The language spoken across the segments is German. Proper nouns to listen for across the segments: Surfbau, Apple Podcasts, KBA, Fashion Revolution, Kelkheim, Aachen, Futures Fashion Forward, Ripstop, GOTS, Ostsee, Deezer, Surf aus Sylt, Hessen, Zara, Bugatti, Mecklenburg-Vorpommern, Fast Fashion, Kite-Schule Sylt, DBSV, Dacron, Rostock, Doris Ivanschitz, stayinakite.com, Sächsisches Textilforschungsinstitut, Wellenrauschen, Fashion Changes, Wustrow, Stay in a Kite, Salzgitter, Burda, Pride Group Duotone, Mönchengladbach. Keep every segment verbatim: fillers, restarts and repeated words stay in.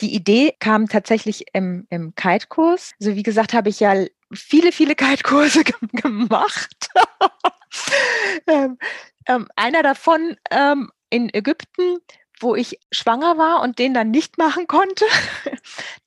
Die Idee kam tatsächlich im, im Kite-Kurs. Also wie gesagt, habe ich ja viele, viele Kite-Kurse g- gemacht. ähm, ähm, einer davon ähm, in Ägypten, wo ich schwanger war und den dann nicht machen konnte.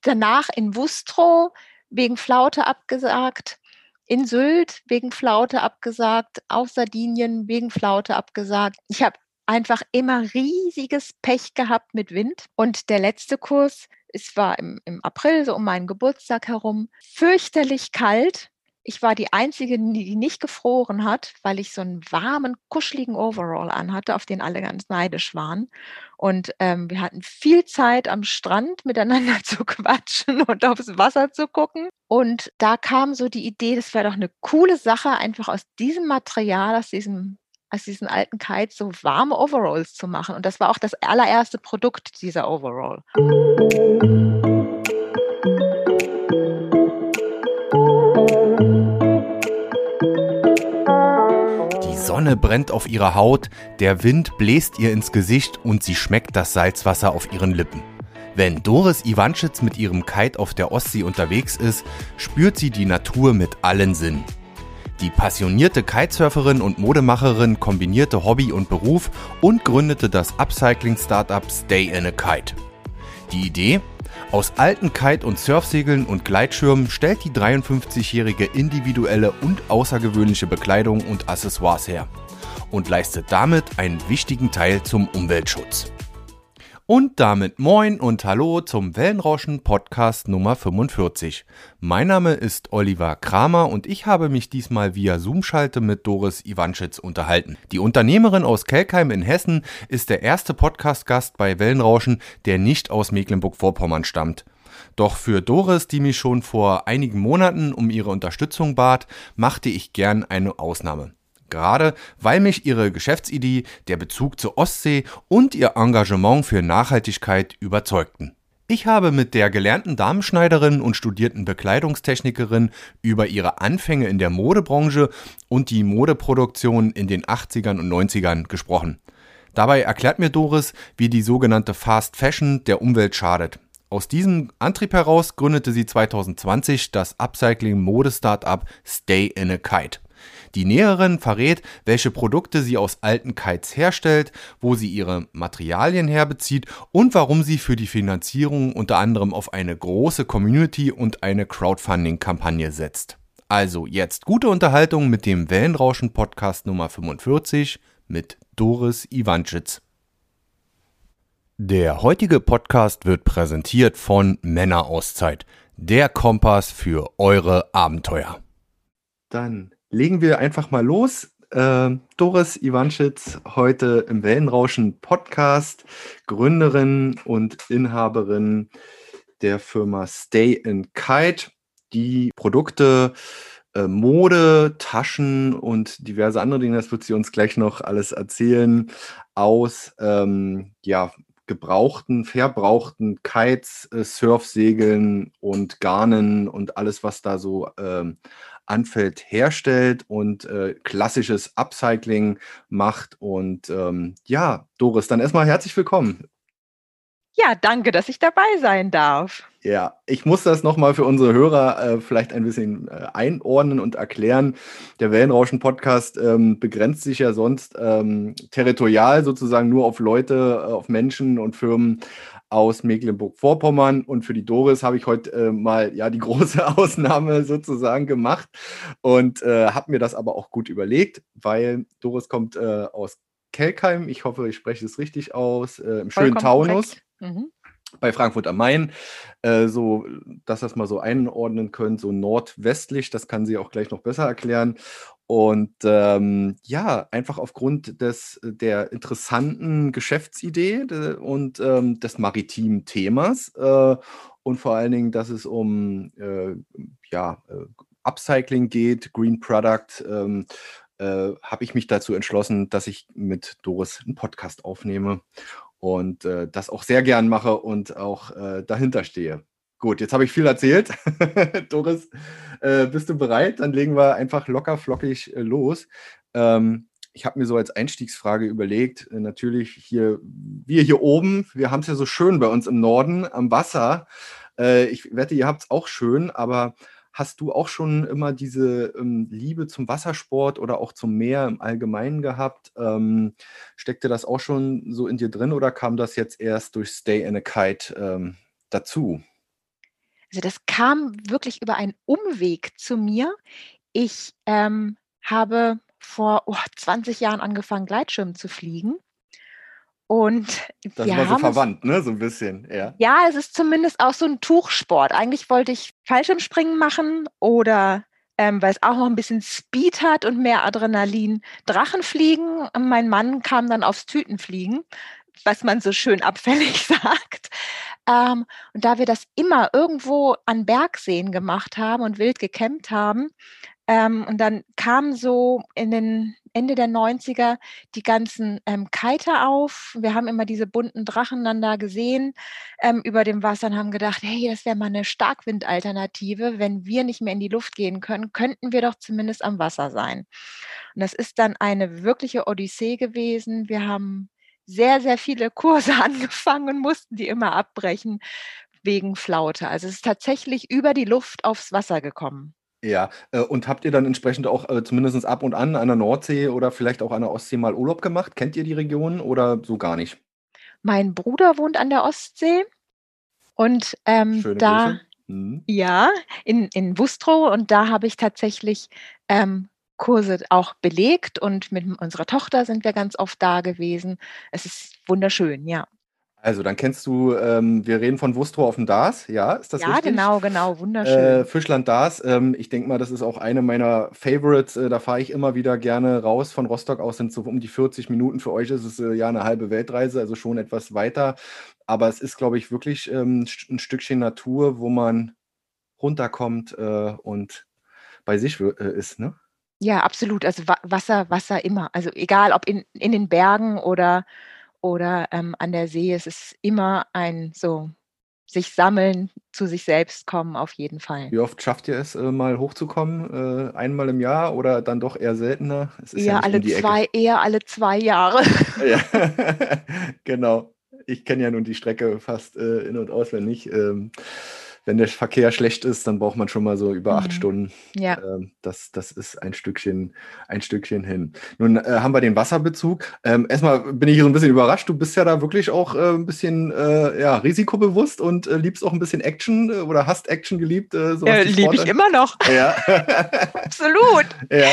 Danach in Wustrow wegen Flaute abgesagt. In Sylt wegen Flaute abgesagt, auf Sardinien wegen Flaute abgesagt. Ich habe einfach immer riesiges Pech gehabt mit Wind. Und der letzte Kurs, es war im, im April, so um meinen Geburtstag herum, fürchterlich kalt. Ich war die Einzige, die nicht gefroren hat, weil ich so einen warmen, kuscheligen Overall anhatte, auf den alle ganz neidisch waren. Und ähm, wir hatten viel Zeit am Strand miteinander zu quatschen und aufs Wasser zu gucken. Und da kam so die Idee, das wäre doch eine coole Sache, einfach aus diesem Material, aus diesem aus diesen alten Kites so warme Overalls zu machen. Und das war auch das allererste Produkt dieser Overall. Die Sonne brennt auf ihrer Haut, der Wind bläst ihr ins Gesicht und sie schmeckt das Salzwasser auf ihren Lippen. Wenn Doris Ivanschitz mit ihrem Kite auf der Ostsee unterwegs ist, spürt sie die Natur mit allen Sinnen. Die passionierte Kitesurferin und Modemacherin kombinierte Hobby und Beruf und gründete das Upcycling-Startup Stay in a Kite. Die Idee? Aus alten Kite- und Surfsegeln und Gleitschirmen stellt die dreiundfünfzigjährige individuelle und außergewöhnliche Bekleidung und Accessoires her und leistet damit einen wichtigen Teil zum Umweltschutz. Und damit moin und hallo zum Wellenrauschen Podcast Nummer fünfundvierzig. Mein Name ist Oliver Kramer und ich habe mich diesmal via Zoom-Schalte mit Doris Ivanschitz unterhalten. Die Unternehmerin aus Kelkheim in Hessen ist der erste Podcast-Gast bei Wellenrauschen, der nicht aus Mecklenburg-Vorpommern stammt. Doch für Doris, die mich schon vor einigen Monaten um ihre Unterstützung bat, machte ich gern eine Ausnahme. Gerade weil mich ihre Geschäftsidee, der Bezug zur Ostsee und ihr Engagement für Nachhaltigkeit überzeugten. Ich habe mit der gelernten Damenschneiderin und studierten Bekleidungstechnikerin über ihre Anfänge in der Modebranche und die Modeproduktion in den achtzigern und neunzigern gesprochen. Dabei erklärt mir Doris, wie die sogenannte Fast Fashion der Umwelt schadet. Aus diesem Antrieb heraus gründete sie zwanzig zwanzig das Upcycling-Mode-Startup Stay in a Kite. Die Näherin verrät, welche Produkte sie aus alten Kites herstellt, wo sie ihre Materialien herbezieht und warum sie für die Finanzierung unter anderem auf eine große Community und eine Crowdfunding-Kampagne setzt. Also jetzt gute Unterhaltung mit dem Wellenrauschen-Podcast Nummer fünfundvierzig mit Doris Ivanschitz. Der heutige Podcast wird präsentiert von Männerauszeit, der Kompass für eure Abenteuer. Dann legen wir einfach mal los. Äh, Doris Ivanschitz, heute im Wellenrauschen-Podcast, Gründerin und Inhaberin der Firma Stay in Kite, die Produkte, äh, Mode, Taschen und diverse andere Dinge, das wird sie uns gleich noch alles erzählen, aus ähm, ja, gebrauchten, verbrauchten Kites, äh, Surfsegeln und Garnen und alles, was da so ähm, anfällt, herstellt und äh, klassisches Upcycling macht. Und ähm, ja, Doris, dann erstmal herzlich willkommen. Ja, danke, dass ich dabei sein darf. Ja, ich muss das nochmal für unsere Hörer äh, vielleicht ein bisschen äh, einordnen und erklären. Der Wellenrauschen-Podcast ähm, begrenzt sich ja sonst ähm, territorial sozusagen nur auf Leute, äh, auf Menschen und Firmen aus Mecklenburg-Vorpommern. Und für die Doris habe ich heute äh, mal ja die große Ausnahme sozusagen gemacht und äh, habe mir das aber auch gut überlegt, weil Doris kommt äh, aus Kelkheim. Ich hoffe, ich spreche es richtig aus. Äh, Im schönen Taunus. Mhm. Bei Frankfurt am Main, äh, so, dass das mal so einordnen könnt, so nordwestlich, das kann sie auch gleich noch besser erklären. Und ähm, ja, einfach aufgrund des, der interessanten Geschäftsidee de, und ähm, des maritimen Themas äh, und vor allen Dingen, dass es um äh, ja, Upcycling geht, Green Product, ähm, äh, habe ich mich dazu entschlossen, dass ich mit Doris einen Podcast aufnehme. Und äh, das auch sehr gern mache und auch äh, dahinter stehe. Gut, jetzt habe ich viel erzählt. Doris, äh, bist du bereit? Dann legen wir einfach locker flockig äh, los. Ähm, ich habe mir so als Einstiegsfrage überlegt, natürlich hier, wir hier oben, wir haben es ja so schön bei uns im Norden am Wasser. Äh, ich wette, ihr habt es auch schön, aber hast du auch schon immer diese ähm, Liebe zum Wassersport oder auch zum Meer im Allgemeinen gehabt? Ähm, steckte das auch schon so in dir drin oder kam das jetzt erst durch Stay in a Kite ähm, dazu? Also das kam wirklich über einen Umweg zu mir. Ich ähm, habe vor oh, zwanzig Jahren angefangen, Gleitschirm zu fliegen. Und das ist mal so verwandt, ne? So ein bisschen, ja. Ja, es ist zumindest auch so ein Tuchsport. Eigentlich wollte ich Fallschirmspringen machen oder, ähm, weil es auch noch ein bisschen Speed hat und mehr Adrenalin, Drachenfliegen. Und mein Mann kam dann aufs Tütenfliegen, was man so schön abfällig sagt. Ähm, und da wir das immer irgendwo an Bergseen gemacht haben und wild gecampt haben, ähm, und dann kam so in den Ende der neunziger die ganzen ähm, Kiter auf. Wir haben immer diese bunten Drachen dann da gesehen ähm, über dem Wasser und haben gedacht, hey, das wäre mal eine Starkwindalternative. Wenn wir nicht mehr in die Luft gehen können, könnten wir doch zumindest am Wasser sein. Und das ist dann eine wirkliche Odyssee gewesen. Wir haben sehr, sehr viele Kurse angefangen und mussten die immer abbrechen wegen Flaute. Also es ist tatsächlich über die Luft aufs Wasser gekommen. Ja, und habt ihr dann entsprechend auch äh, zumindest ab und an an der Nordsee oder vielleicht auch an der Ostsee mal Urlaub gemacht? Kennt ihr die Region oder so gar nicht? Mein Bruder wohnt an der Ostsee und ähm, schöne da, hm. ja, in, in Wustrow und da habe ich tatsächlich ähm, Kurse auch belegt und mit unserer Tochter sind wir ganz oft da gewesen. Es ist wunderschön, ja. Also, dann kennst du, ähm, wir reden von Wustrow auf dem Darß, ja, ist das ja, richtig? Ja, genau, genau, wunderschön. Äh, Fischland Darß, ähm, ich denke mal, das ist auch eine meiner Favorites, äh, da fahre ich immer wieder gerne raus, von Rostock aus sind es so um die vierzig Minuten, für euch ist es äh, ja eine halbe Weltreise, also schon etwas weiter, aber es ist, glaube ich, wirklich ähm, ein Stückchen Natur, wo man runterkommt äh, und bei sich äh, ist, ne? Ja, absolut, also wa- Wasser, Wasser immer, also egal, ob in, in den Bergen oder... oder ähm, an der See. Es ist immer ein so sich sammeln, zu sich selbst kommen, auf jeden Fall. Wie oft schafft ihr es, äh, mal hochzukommen? Äh, einmal im Jahr oder dann doch eher seltener? Es ist ja, ja alle zwei, eher alle zwei Jahre. Ja. Genau. Ich kenne ja nun die Strecke fast äh, in- und auswendig. Ähm, wenn der Verkehr schlecht ist, dann braucht man schon mal so über acht mhm. Stunden. Ja. Ähm, das, das ist ein Stückchen, ein Stückchen hin. Nun äh, haben wir den Wasserbezug. Ähm, erstmal bin ich so ein bisschen überrascht. Du bist ja da wirklich auch äh, ein bisschen äh, ja, risikobewusst und äh, liebst auch ein bisschen Action äh, oder hast Action geliebt. Äh, so äh, Liebe ich immer noch. Ja. Absolut. Ja.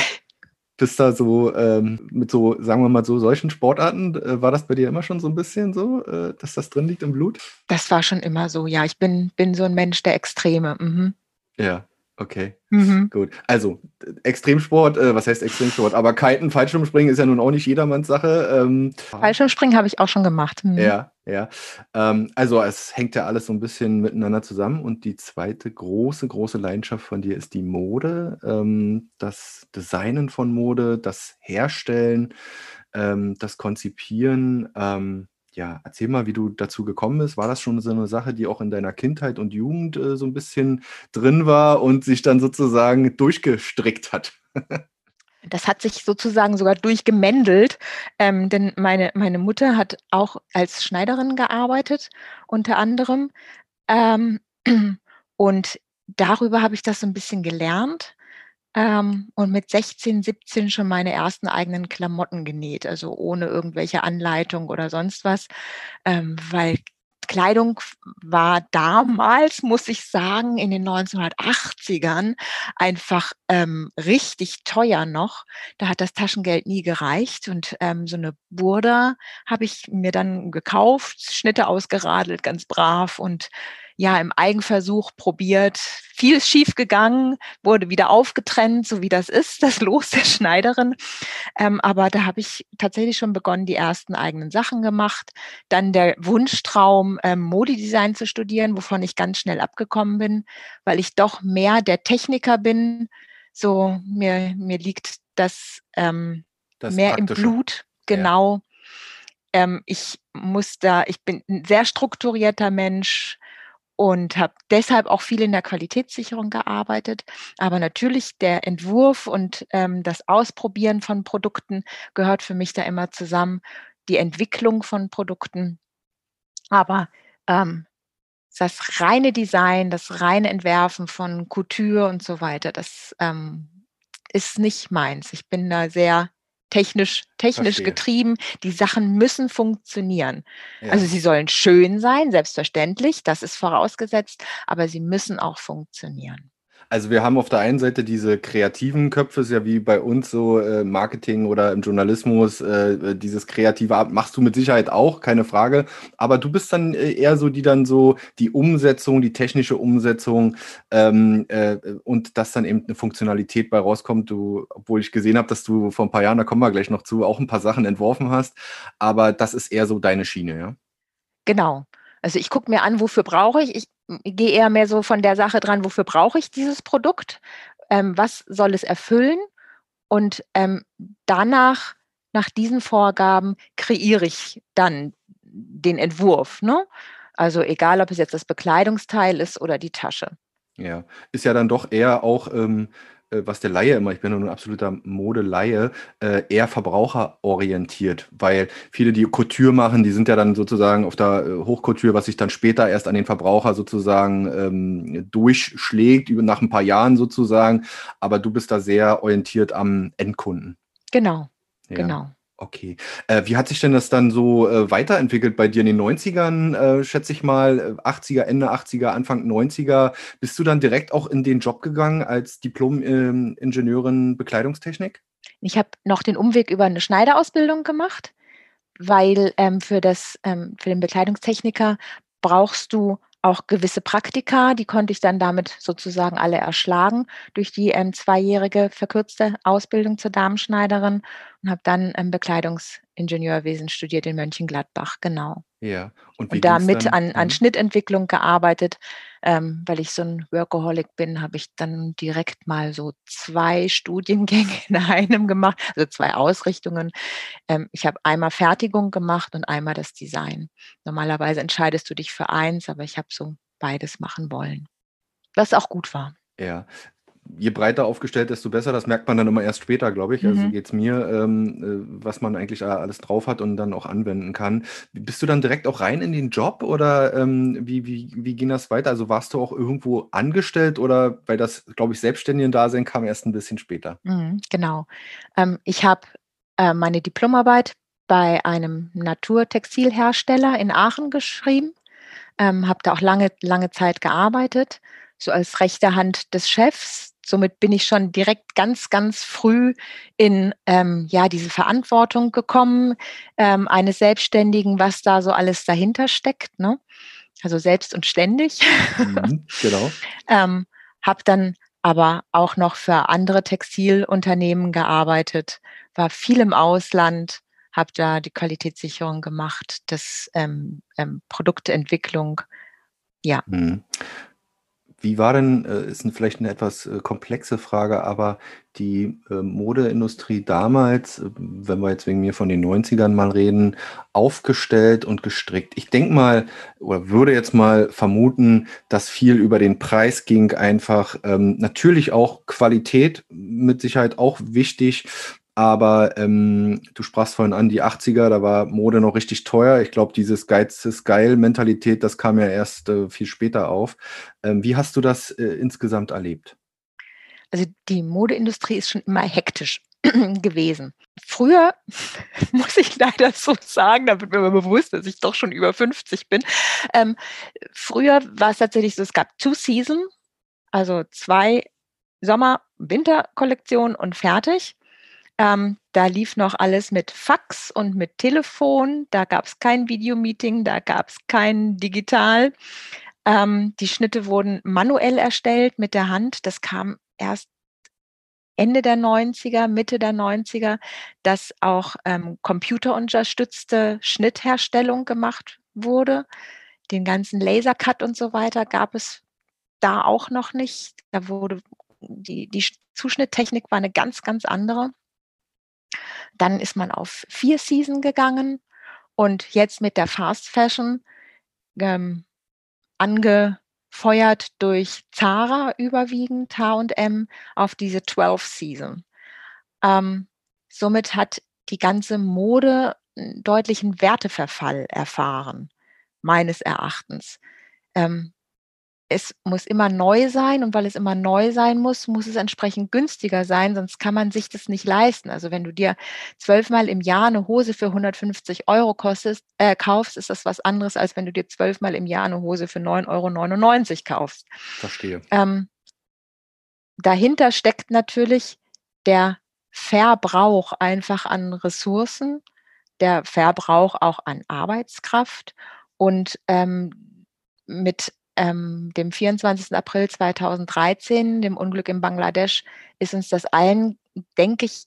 Bist da so ähm, mit so, sagen wir mal so, solchen Sportarten, äh, war das bei dir immer schon so ein bisschen so, äh, dass das drin liegt im Blut? Das war schon immer so, ja. Ich bin, bin so ein Mensch der Extreme. Mhm. Ja, okay. Mhm. Gut. Also, Extremsport, äh, was heißt Extremsport? Aber Kiten, Fallschirmspringen ist ja nun auch nicht jedermanns Sache. Ähm, Fallschirmspringen habe ich auch schon gemacht. Mhm. Ja, ja. Ähm, also, es hängt ja alles so ein bisschen miteinander zusammen. Und die zweite große, große Leidenschaft von dir ist die Mode. Ähm, das Designen von Mode, das Herstellen, ähm, das Konzipieren. Ähm, ja, erzähl mal, wie du dazu gekommen bist. War das schon so eine Sache, die auch in deiner Kindheit und Jugend äh, so ein bisschen drin war und sich dann sozusagen durchgestrickt hat? Das hat sich sozusagen sogar durchgemändelt, ähm, denn meine, meine Mutter hat auch als Schneiderin gearbeitet, unter anderem. Ähm, und darüber habe ich das so ein bisschen gelernt ähm, und mit sechzehn, siebzehn schon meine ersten eigenen Klamotten genäht, also ohne irgendwelche Anleitung oder sonst was, ähm, weil Kleidung war damals, muss ich sagen, in den neunzehnhundertachtzigern einfach ähm, richtig teuer noch. Da hat das Taschengeld nie gereicht und ähm, so eine Burda habe ich mir dann gekauft, Schnitte ausgeradelt, ganz brav und ja, im Eigenversuch probiert. Viel ist schief gegangen, wurde wieder aufgetrennt, so wie das ist, das Los der Schneiderin. Ähm, aber da habe ich tatsächlich schon begonnen, die ersten eigenen Sachen gemacht. Dann der Wunschtraum, ähm, Modedesign zu studieren, wovon ich ganz schnell abgekommen bin, weil ich doch mehr der Techniker bin. So, mir, mir liegt das, ähm, das mehr im Blut. Genau. Ja. Ähm, ich muss da, ich bin ein sehr strukturierter Mensch. und habe deshalb auch viel in der Qualitätssicherung gearbeitet. Aber natürlich der Entwurf und ähm, das Ausprobieren von Produkten gehört für mich da immer zusammen, die Entwicklung von Produkten. Aber ähm, das reine Design, das reine Entwerfen von Couture und so weiter, das ähm, ist nicht meins. Ich bin da sehr technisch, technisch getrieben. Die Sachen müssen funktionieren. Ja. Also sie sollen schön sein, selbstverständlich, das ist vorausgesetzt, aber sie müssen auch funktionieren. Also wir haben auf der einen Seite diese kreativen Köpfe, ist ja wie bei uns so äh, Marketing oder im Journalismus, äh, dieses kreative machst du mit Sicherheit auch, keine Frage. Aber du bist dann äh, eher so, die dann so die Umsetzung, die technische Umsetzung ähm, äh, und dass dann eben eine Funktionalität bei rauskommt. Du, obwohl ich gesehen habe, dass du vor ein paar Jahren, da kommen wir gleich noch zu, auch ein paar Sachen entworfen hast. Aber das ist eher so deine Schiene, ja? Genau. Also ich gucke mir an, wofür brauche ich. Ich gehe eher mehr so von der Sache dran, wofür brauche ich dieses Produkt? Ähm, was soll es erfüllen? Und ähm, danach, nach diesen Vorgaben, kreiere ich dann den Entwurf, ne? Also egal, ob es jetzt das Bekleidungsteil ist oder die Tasche. Ja, ist ja dann doch eher auch... Ähm was der Laie immer, ich bin nur ein absoluter Modelaie, äh, eher verbraucherorientiert, weil viele, die Couture machen, die sind ja dann sozusagen auf der Hochcouture, was sich dann später erst an den Verbraucher sozusagen ähm, durchschlägt, nach ein paar Jahren sozusagen, aber du bist da sehr orientiert am Endkunden. Genau, ja. Genau. Okay. Äh, wie hat sich denn das dann so äh, weiterentwickelt bei dir in den neunzigern, äh, schätze ich mal, achtziger, Ende achtziger, Anfang neunziger? Bist du dann direkt auch in den Job gegangen als Diplom-Ingenieurin äh, Bekleidungstechnik? Ich habe noch den Umweg über eine Schneiderausbildung gemacht, weil ähm, für, das, ähm, für den Bekleidungstechniker brauchst du auch gewisse Praktika, die konnte ich dann damit sozusagen alle erschlagen durch die ähm, zweijährige verkürzte Ausbildung zur Damenschneiderin und habe dann ähm, Bekleidungsingenieurwesen studiert in Mönchengladbach, genau. Ja. Und, und damit an, an Schnittentwicklung gearbeitet, ähm, weil ich so ein Workaholic bin, habe ich dann direkt mal so zwei Studiengänge in einem gemacht, also zwei Ausrichtungen. Ähm, ich habe einmal Fertigung gemacht und einmal das Design. Normalerweise entscheidest du dich für eins, aber ich habe so beides machen wollen, was auch gut war. Ja. Je breiter aufgestellt, desto besser. Das merkt man dann immer erst später, glaube ich. Mhm. Also geht es mir, ähm, was man eigentlich alles drauf hat und dann auch anwenden kann. Bist du dann direkt auch rein in den Job oder ähm, wie, wie, wie ging das weiter? Also warst du auch irgendwo angestellt oder, weil das, glaube ich, Selbstständigen-Dasein kam erst ein bisschen später? Mhm, genau. Ähm, ich habe äh, meine Diplomarbeit bei einem Naturtextilhersteller in Aachen geschrieben, ähm, habe da auch lange, lange Zeit gearbeitet, so als rechte Hand des Chefs. Somit bin ich schon direkt ganz, ganz früh in ähm, ja, diese Verantwortung gekommen, ähm, eines Selbstständigen, was da so alles dahinter steckt, ne? Also selbst und ständig. Mhm, genau. ähm, habe dann aber auch noch für andere Textilunternehmen gearbeitet, war viel im Ausland, habe da die Qualitätssicherung gemacht, das ähm, ähm, Produktentwicklung, ja. Mhm. Wie war denn, ist vielleicht eine etwas komplexe Frage, aber die Modeindustrie damals, wenn wir jetzt wegen mir von den neunzigern mal reden, aufgestellt und gestrickt? Ich denke mal, oder würde jetzt mal vermuten, dass viel über den Preis ging einfach. Ähm, natürlich auch Qualität, mit Sicherheit auch wichtig. Aber ähm, du sprachst vorhin an, die achtziger, da war Mode noch richtig teuer. Ich glaube, dieses Geiz ist geil-Mentalität, das kam ja erst äh, viel später auf. Ähm, wie hast du das äh, insgesamt erlebt? Also die Modeindustrie ist schon immer hektisch gewesen. Früher, muss ich leider so sagen, da wird mir immer bewusst, dass ich doch schon über fünfzig bin. Ähm, früher war es tatsächlich so, es gab Two-Season, also zwei Sommer-Winter-Kollektionen und fertig. Ähm, da lief noch alles mit Fax und mit Telefon, da gab es kein Videomeeting, da gab es kein Digital. Ähm, die Schnitte wurden manuell erstellt mit der Hand. Das kam erst Ende der neunziger, Mitte der neunziger, dass auch ähm, computerunterstützte Schnittherstellung gemacht wurde. Den ganzen Lasercut und so weiter gab es da auch noch nicht. Da wurde die, die Zuschnitttechnik war eine ganz, ganz andere. Dann ist man auf vier Season gegangen und jetzt mit der Fast Fashion ähm, ange, feuert durch Zara überwiegend, H und M, auf diese zwölf Season. Ähm, somit hat die ganze Mode einen deutlichen Werteverfall erfahren, meines Erachtens. Ähm, es muss immer neu sein, und weil es immer neu sein muss, muss es entsprechend günstiger sein, sonst kann man sich das nicht leisten. Also wenn du dir zwölfmal im Jahr eine Hose für hundertfünfzig Euro kostest, äh, kaufst, ist das was anderes, als wenn du dir zwölfmal im Jahr eine Hose für neun Euro neunundneunzig kaufst. Verstehe. Ähm, dahinter steckt natürlich der Verbrauch einfach an Ressourcen, der Verbrauch auch an Arbeitskraft. Und ähm, mit ähm, dem vierundzwanzigsten April zweitausenddreizehn, dem Unglück in Bangladesch, ist uns das allen, denke ich,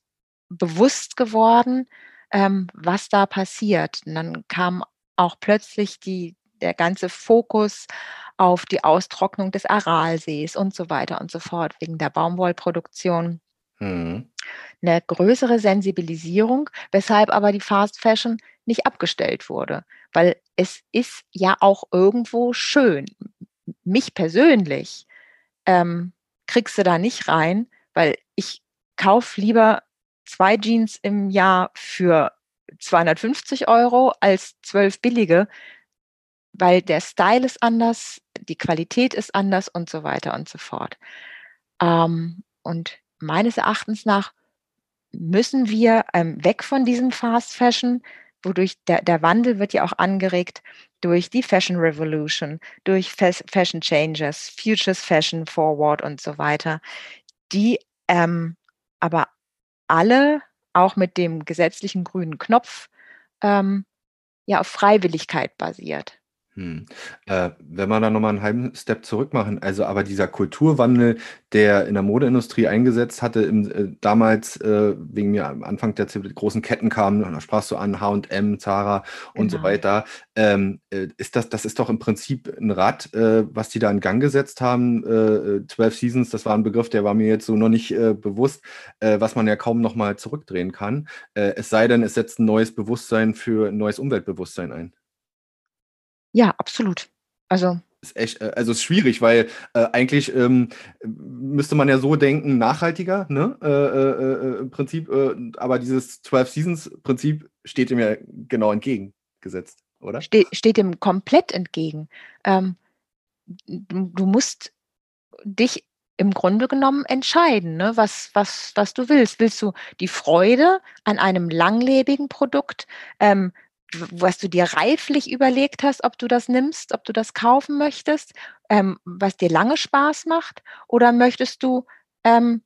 bewusst geworden, ähm, was da passiert. Und dann kam auch plötzlich die, der ganze Fokus auf die Austrocknung des Aralsees und so weiter und so fort, wegen der Baumwollproduktion. Mhm. Eine größere Sensibilisierung, weshalb aber die Fast Fashion nicht abgestellt wurde, weil es ist ja auch irgendwo schön. Mich persönlich ähm, kriegst du da nicht rein, weil ich kaufe lieber zwei Jeans im Jahr für zweihundertfünfzig Euro als zwölf billige, weil der Style ist anders, die Qualität ist anders und so weiter und so fort. Ähm, und meines Erachtens nach müssen wir ähm, weg von diesem Fast Fashion, wodurch der, der Wandel wird ja auch angeregt durch die Fashion Revolution, durch Fas- Fashion Changes, Futures Fashion Forward und so weiter, die ähm, aber alle auch mit dem gesetzlichen grünen Knopf ähm, ja auf Freiwilligkeit basiert. Hm. Äh, wenn wir da nochmal einen halben Step zurück machen, also aber dieser Kulturwandel, der in der Modeindustrie eingesetzt hatte, im, äh, damals äh, wegen mir am Anfang der großen Ketten kamen, da sprachst du an H und M, Zara und genau. so weiter, ähm, äh, ist das, das ist doch im Prinzip ein Rad, äh, was die da in Gang gesetzt haben, äh, zwölf Seasons, das war ein Begriff, der war mir jetzt so noch nicht äh, bewusst, äh, was man ja kaum nochmal zurückdrehen kann, äh, es sei denn, es setzt ein neues Bewusstsein für ein neues Umweltbewusstsein ein. Ja, absolut. Also ist echt, also ist schwierig, weil äh, eigentlich ähm, müsste man ja so denken, nachhaltiger, ne? Äh, äh, äh, im Prinzip, äh, aber dieses zwölf Seasons Prinzip steht dem ja genau entgegengesetzt, oder? Ste- steht dem komplett entgegen. Ähm, du musst dich im Grunde genommen entscheiden, ne? was, was, was du willst. Willst du die Freude an einem langlebigen Produkt, ähm, was du dir reiflich überlegt hast, ob du das nimmst, ob du das kaufen möchtest, ähm, was dir lange Spaß macht, oder möchtest du ähm,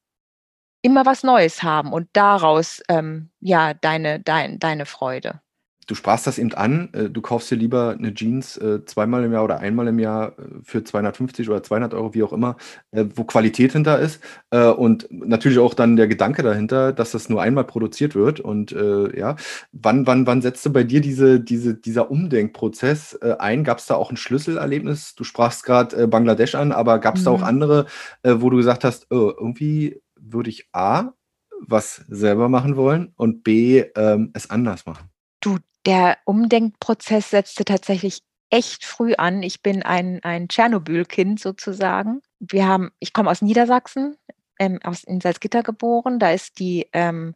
immer was Neues haben und daraus ähm, ja deine, dein, deine Freude? Du sprachst das eben an, äh, du kaufst dir lieber eine Jeans äh, zweimal im Jahr oder einmal im Jahr für zweihundertfünfzig oder zweihundert Euro, wie auch immer, äh, wo Qualität hinter ist äh, und natürlich auch dann der Gedanke dahinter, dass das nur einmal produziert wird und äh, ja, wann, wann, wann setzt du bei dir diese, diese, dieser Umdenkprozess äh, ein? Gab es da auch ein Schlüsselerlebnis? Du sprachst gerade äh, Bangladesch an, aber gab es mhm. da auch andere, äh, wo du gesagt hast, oh, irgendwie würde ich A, was selber machen wollen und B, ähm, es anders machen? Du, der Umdenkprozess setzte tatsächlich echt früh an. Ich bin ein, ein Tschernobyl-Kind sozusagen. Wir haben, ich komme aus Niedersachsen, ähm, aus, in Salzgitter geboren. Da ist die ähm,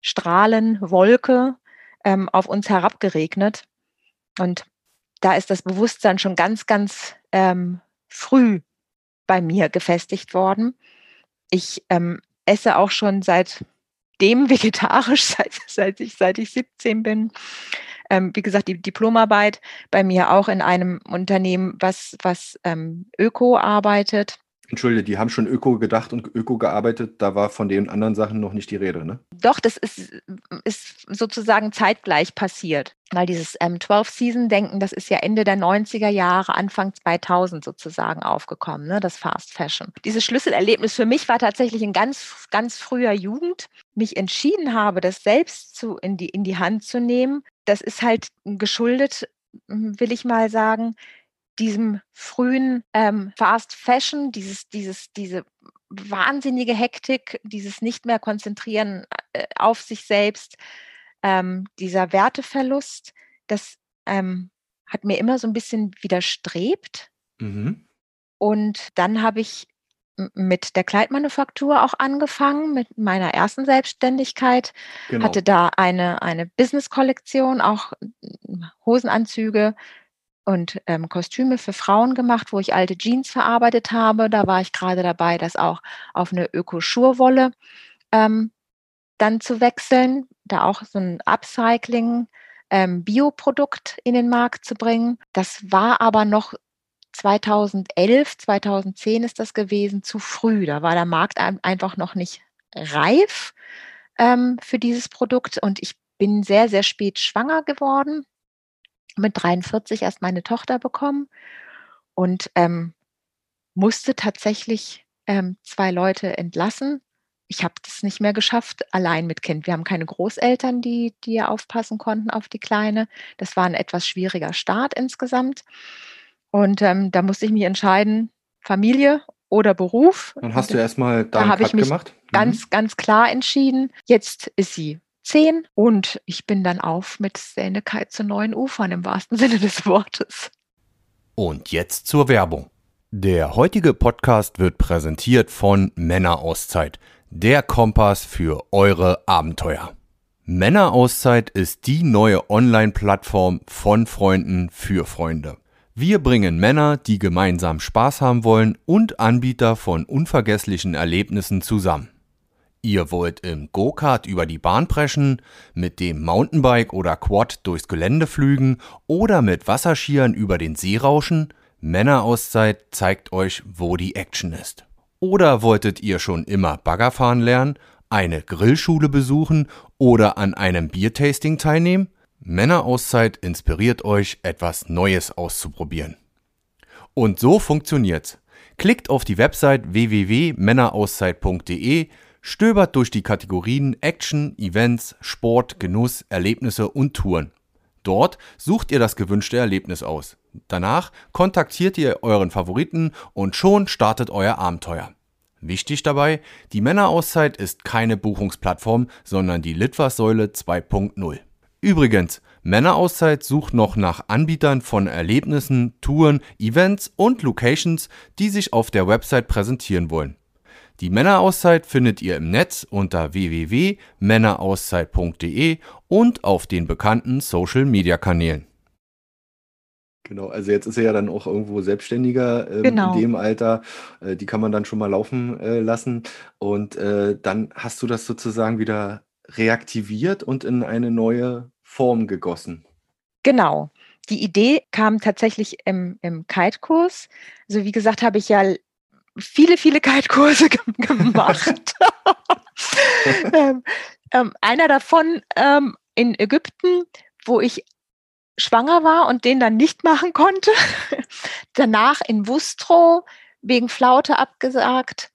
Strahlenwolke ähm, auf uns herabgeregnet. Und da ist das Bewusstsein schon ganz, ganz ähm, früh bei mir gefestigt worden. Ich ähm, esse auch schon seit... dem vegetarisch, seit, seit, ich, seit ich siebzehn bin. Ähm, wie gesagt, die Diplomarbeit bei mir auch in einem Unternehmen, was, was ähm, Öko arbeitet. Entschuldige, die haben schon Öko gedacht und Öko gearbeitet, da war von den anderen Sachen noch nicht die Rede, ne? Doch, das ist, ist sozusagen zeitgleich passiert, weil dieses ähm, zwölf Season Denken, das ist ja Ende der neunziger Jahre, Anfang zweitausend sozusagen aufgekommen, ne? Das Fast Fashion. Dieses Schlüsselerlebnis für mich war tatsächlich in ganz, ganz früher Jugend, mich entschieden habe, das selbst zu, in, die, in die Hand zu nehmen. Das ist halt geschuldet, will ich mal sagen, diesem frühen ähm, Fast Fashion, dieses, dieses, diese wahnsinnige Hektik, dieses nicht mehr konzentrieren äh, auf sich selbst, ähm, dieser Werteverlust, das ähm, hat mir immer so ein bisschen widerstrebt. Mhm. Und dann habe ich mit der Kleidmanufaktur auch angefangen, mit meiner ersten Selbstständigkeit. Genau. Hatte da eine, eine Business-Kollektion, auch Hosenanzüge und ähm, Kostüme für Frauen gemacht, wo ich alte Jeans verarbeitet habe. Da war ich gerade dabei, das auch auf eine Öko-Schurwolle ähm, dann zu wechseln, da auch so ein Upcycling, ähm, Bioprodukt in den Markt zu bringen. Das war aber noch zweitausendelf, zweitausendzehn ist das gewesen, zu früh. Da war der Markt einfach noch nicht reif ähm, für dieses Produkt und ich bin sehr, sehr spät schwanger geworden. Mit dreiundvierzig erst meine Tochter bekommen und ähm, musste tatsächlich ähm, zwei Leute entlassen. Ich habe das nicht mehr geschafft, allein mit Kind. Wir haben keine Großeltern, die, die aufpassen konnten auf die Kleine. Das war ein etwas schwieriger Start insgesamt. Und ähm, da musste ich mich entscheiden, Familie oder Beruf. Dann hast und, du erstmal deinen Cut gemacht. Ganz, mhm. ganz klar entschieden. Jetzt ist sie zehn und ich bin dann auf mit Stay in a Kite zu neuen Ufern im wahrsten Sinne des Wortes. Und jetzt zur Werbung. Der heutige Podcast wird präsentiert von Männerauszeit, der Kompass für eure Abenteuer. Männerauszeit ist die neue Online-Plattform von Freunden für Freunde. Wir bringen Männer, die gemeinsam Spaß haben wollen, und Anbieter von unvergesslichen Erlebnissen zusammen. Ihr wollt im Go-Kart über die Bahn preschen, mit dem Mountainbike oder Quad durchs Gelände flügen oder mit Wasserskiern über den See rauschen? Männerauszeit zeigt euch, wo die Action ist. Oder wolltet ihr schon immer Bagger fahren lernen, eine Grillschule besuchen oder an einem Biertasting teilnehmen? Männerauszeit inspiriert euch, etwas Neues auszuprobieren. Und so funktioniert's. Klickt auf die Website w w w punkt männerauszeit punkt de, stöbert durch die Kategorien Action, Events, Sport, Genuss, Erlebnisse und Touren. Dort sucht ihr das gewünschte Erlebnis aus. Danach kontaktiert ihr euren Favoriten und schon startet euer Abenteuer. Wichtig dabei, die Männerauszeit ist keine Buchungsplattform, sondern die Litfaßsäule zwei punkt null. Übrigens, Männerauszeit sucht noch nach Anbietern von Erlebnissen, Touren, Events und Locations, die sich auf der Website präsentieren wollen. Die Männerauszeit findet ihr im Netz unter w w w punkt männerauszeit punkt de und auf den bekannten Social-Media-Kanälen. Genau, also jetzt ist er ja dann auch irgendwo selbstständiger ähm, genau. in dem Alter. Äh, die kann man dann schon mal laufen äh, lassen. Und äh, dann hast du das sozusagen wieder reaktiviert und in eine neue Form gegossen. Genau. Die Idee kam tatsächlich im, im Kite-Kurs. Also wie gesagt, habe ich ja viele, viele Kite-Kurse g- gemacht. ähm, ähm, einer davon ähm, in Ägypten, wo ich schwanger war und den dann nicht machen konnte. Danach in Wustrow wegen Flaute abgesagt,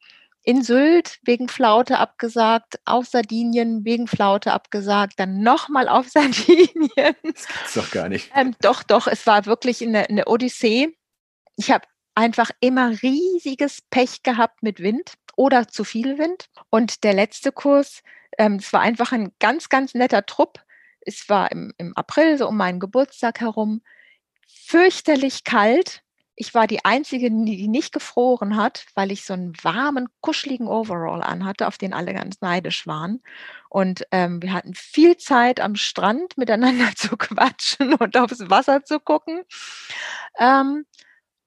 in Sylt wegen Flaute abgesagt, auf Sardinien wegen Flaute abgesagt, dann nochmal auf Sardinien. Das gibt's doch gar nicht. Ähm, doch, doch, es war wirklich eine, eine Odyssee. Ich habe einfach immer riesiges Pech gehabt mit Wind oder zu viel Wind. Und der letzte Kurs, ähm, es war einfach ein ganz, ganz netter Trupp. Es war im, im April, so um meinen Geburtstag herum, fürchterlich kalt. Ich war die Einzige, die nicht gefroren hat, weil ich so einen warmen, kuscheligen Overall anhatte, auf den alle ganz neidisch waren. Und ähm, wir hatten viel Zeit am Strand miteinander zu quatschen und aufs Wasser zu gucken. Ähm,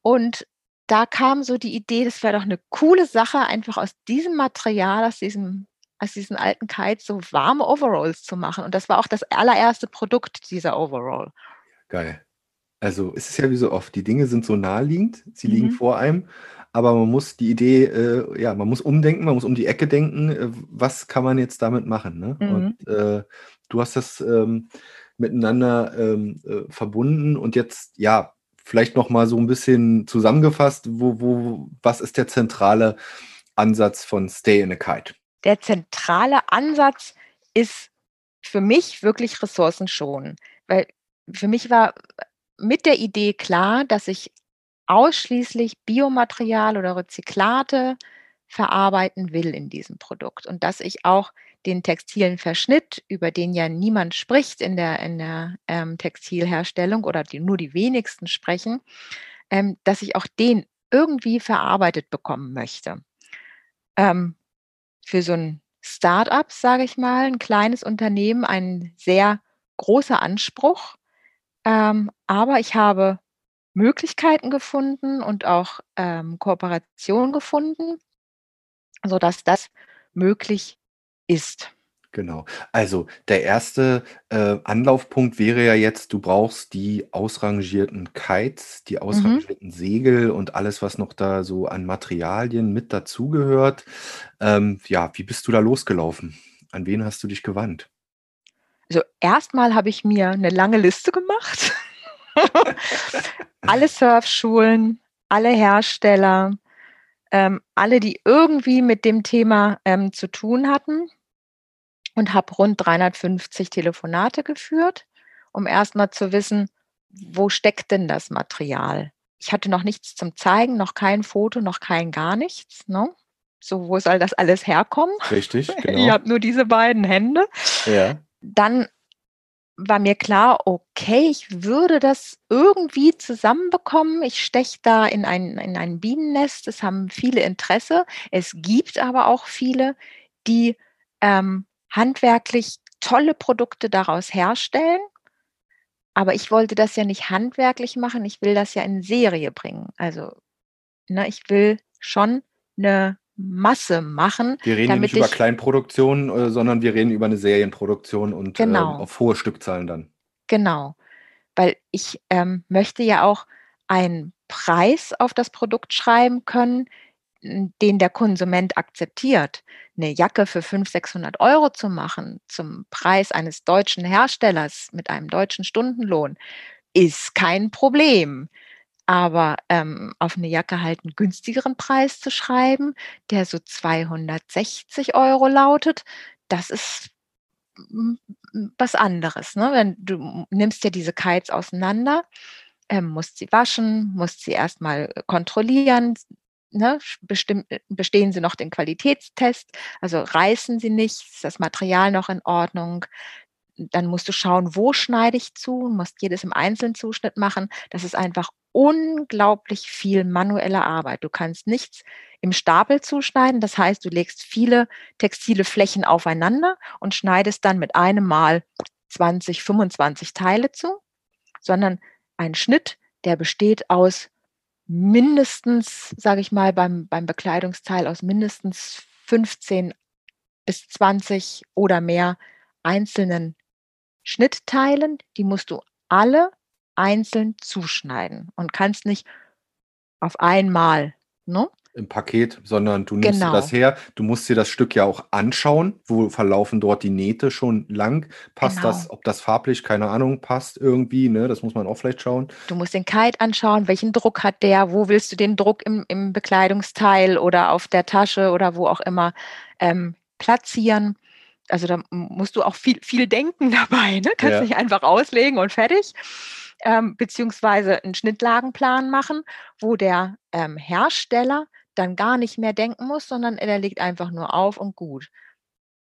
und da kam so die Idee, das wäre doch eine coole Sache, einfach aus diesem Material, aus diesem aus diesen alten Kites so warme Overalls zu machen. Und das war auch das allererste Produkt dieser Overall. Geil. Also es ist ja wie so oft, die Dinge sind so naheliegend, sie mhm. liegen vor einem, aber man muss die Idee, äh, ja, man muss umdenken, man muss um die Ecke denken, äh, was kann man jetzt damit machen, ne? Mhm. Und äh, du hast das ähm, miteinander ähm, äh, verbunden und jetzt, ja, vielleicht nochmal so ein bisschen zusammengefasst, wo, wo, was ist der zentrale Ansatz von Stay in a Kite? Der zentrale Ansatz ist für mich wirklich ressourcenschonend, weil für mich war mit der Idee klar, dass ich ausschließlich Biomaterial oder Rezyklate verarbeiten will in diesem Produkt und dass ich auch den textilen Verschnitt, über den ja niemand spricht in der, in der ähm, Textilherstellung oder die, nur die wenigsten sprechen, ähm, dass ich auch den irgendwie verarbeitet bekommen möchte. Ähm, für so ein Start-up, sage ich mal, ein kleines Unternehmen, ein sehr großer Anspruch. Ähm, aber ich habe Möglichkeiten gefunden und auch ähm, Kooperationen gefunden, sodass das möglich ist. Genau. Also der erste äh, Anlaufpunkt wäre ja jetzt, du brauchst die ausrangierten Kites, die ausrangierten mhm. Segel und alles, was noch da so an Materialien mit dazugehört. Ähm, ja, wie bist du da losgelaufen? An wen hast du dich gewandt? Also erstmal habe ich mir eine lange Liste gemacht. Alle Surfschulen, alle Hersteller, ähm, alle, die irgendwie mit dem Thema ähm, zu tun hatten. Und habe rund dreihundertfünfzig Telefonate geführt, um erstmal zu wissen, wo steckt denn das Material? Ich hatte noch nichts zum Zeigen, noch kein Foto, noch kein gar nichts. Ne? So, wo soll das alles herkommen? Richtig, genau. Ich habe nur diese beiden Hände. Ja. Dann war mir klar, okay, ich würde das irgendwie zusammenbekommen. Ich steche da in ein, in ein Bienennest. Es haben viele Interesse. Es gibt aber auch viele, die ähm, handwerklich tolle Produkte daraus herstellen. Aber ich wollte das ja nicht handwerklich machen. Ich will das ja in Serie bringen. Also ne, ich will schon eine Masse machen. Wir reden damit nicht über Kleinproduktionen, sondern wir reden über eine Serienproduktion und genau. ähm, auf hohe Stückzahlen dann. Genau, weil ich ähm, möchte ja auch einen Preis auf das Produkt schreiben können, den der Konsument akzeptiert. Eine Jacke für fünfhundert, sechshundert Euro zu machen, zum Preis eines deutschen Herstellers mit einem deutschen Stundenlohn, ist kein Problem. Aber ähm, auf eine Jacke halt einen günstigeren Preis zu schreiben, der so zweihundertsechzig Euro lautet, das ist was anderes. Ne? Wenn du nimmst ja diese Kites auseinander, ähm, musst sie waschen, musst sie erstmal kontrollieren, Ne, bestimm, bestehen sie noch den Qualitätstest, also reißen sie nicht, ist das Material noch in Ordnung, dann musst du schauen, wo schneide ich zu, musst jedes im einzelnen Zuschnitt machen. Das ist einfach unglaublich viel manuelle Arbeit. Du kannst nichts im Stapel zuschneiden, das heißt, du legst viele textile Flächen aufeinander und schneidest dann mit einem Mal zwanzig, fünfundzwanzig Teile zu, sondern ein Schnitt, der besteht aus mindestens, sage ich mal, beim, beim Bekleidungsteil aus mindestens fünfzehn bis zwanzig oder mehr einzelnen Schnittteilen, die musst du alle einzeln zuschneiden und kannst nicht auf einmal, ne? Im Paket, sondern du nimmst genau. dir das her, du musst dir das Stück ja auch anschauen, wo verlaufen dort die Nähte schon lang, passt genau. das, ob das farblich, keine Ahnung, passt irgendwie, ne? Das muss man auch vielleicht schauen. Du musst den Kite anschauen, welchen Druck hat der, wo willst du den Druck im, im Bekleidungsteil oder auf der Tasche oder wo auch immer ähm, platzieren. Also da musst du auch viel, viel denken dabei, ne? Kannst ja. nicht einfach auslegen und fertig. Ähm, beziehungsweise einen Schnittlagenplan machen, wo der ähm, Hersteller dann gar nicht mehr denken muss, sondern er legt einfach nur auf und gut.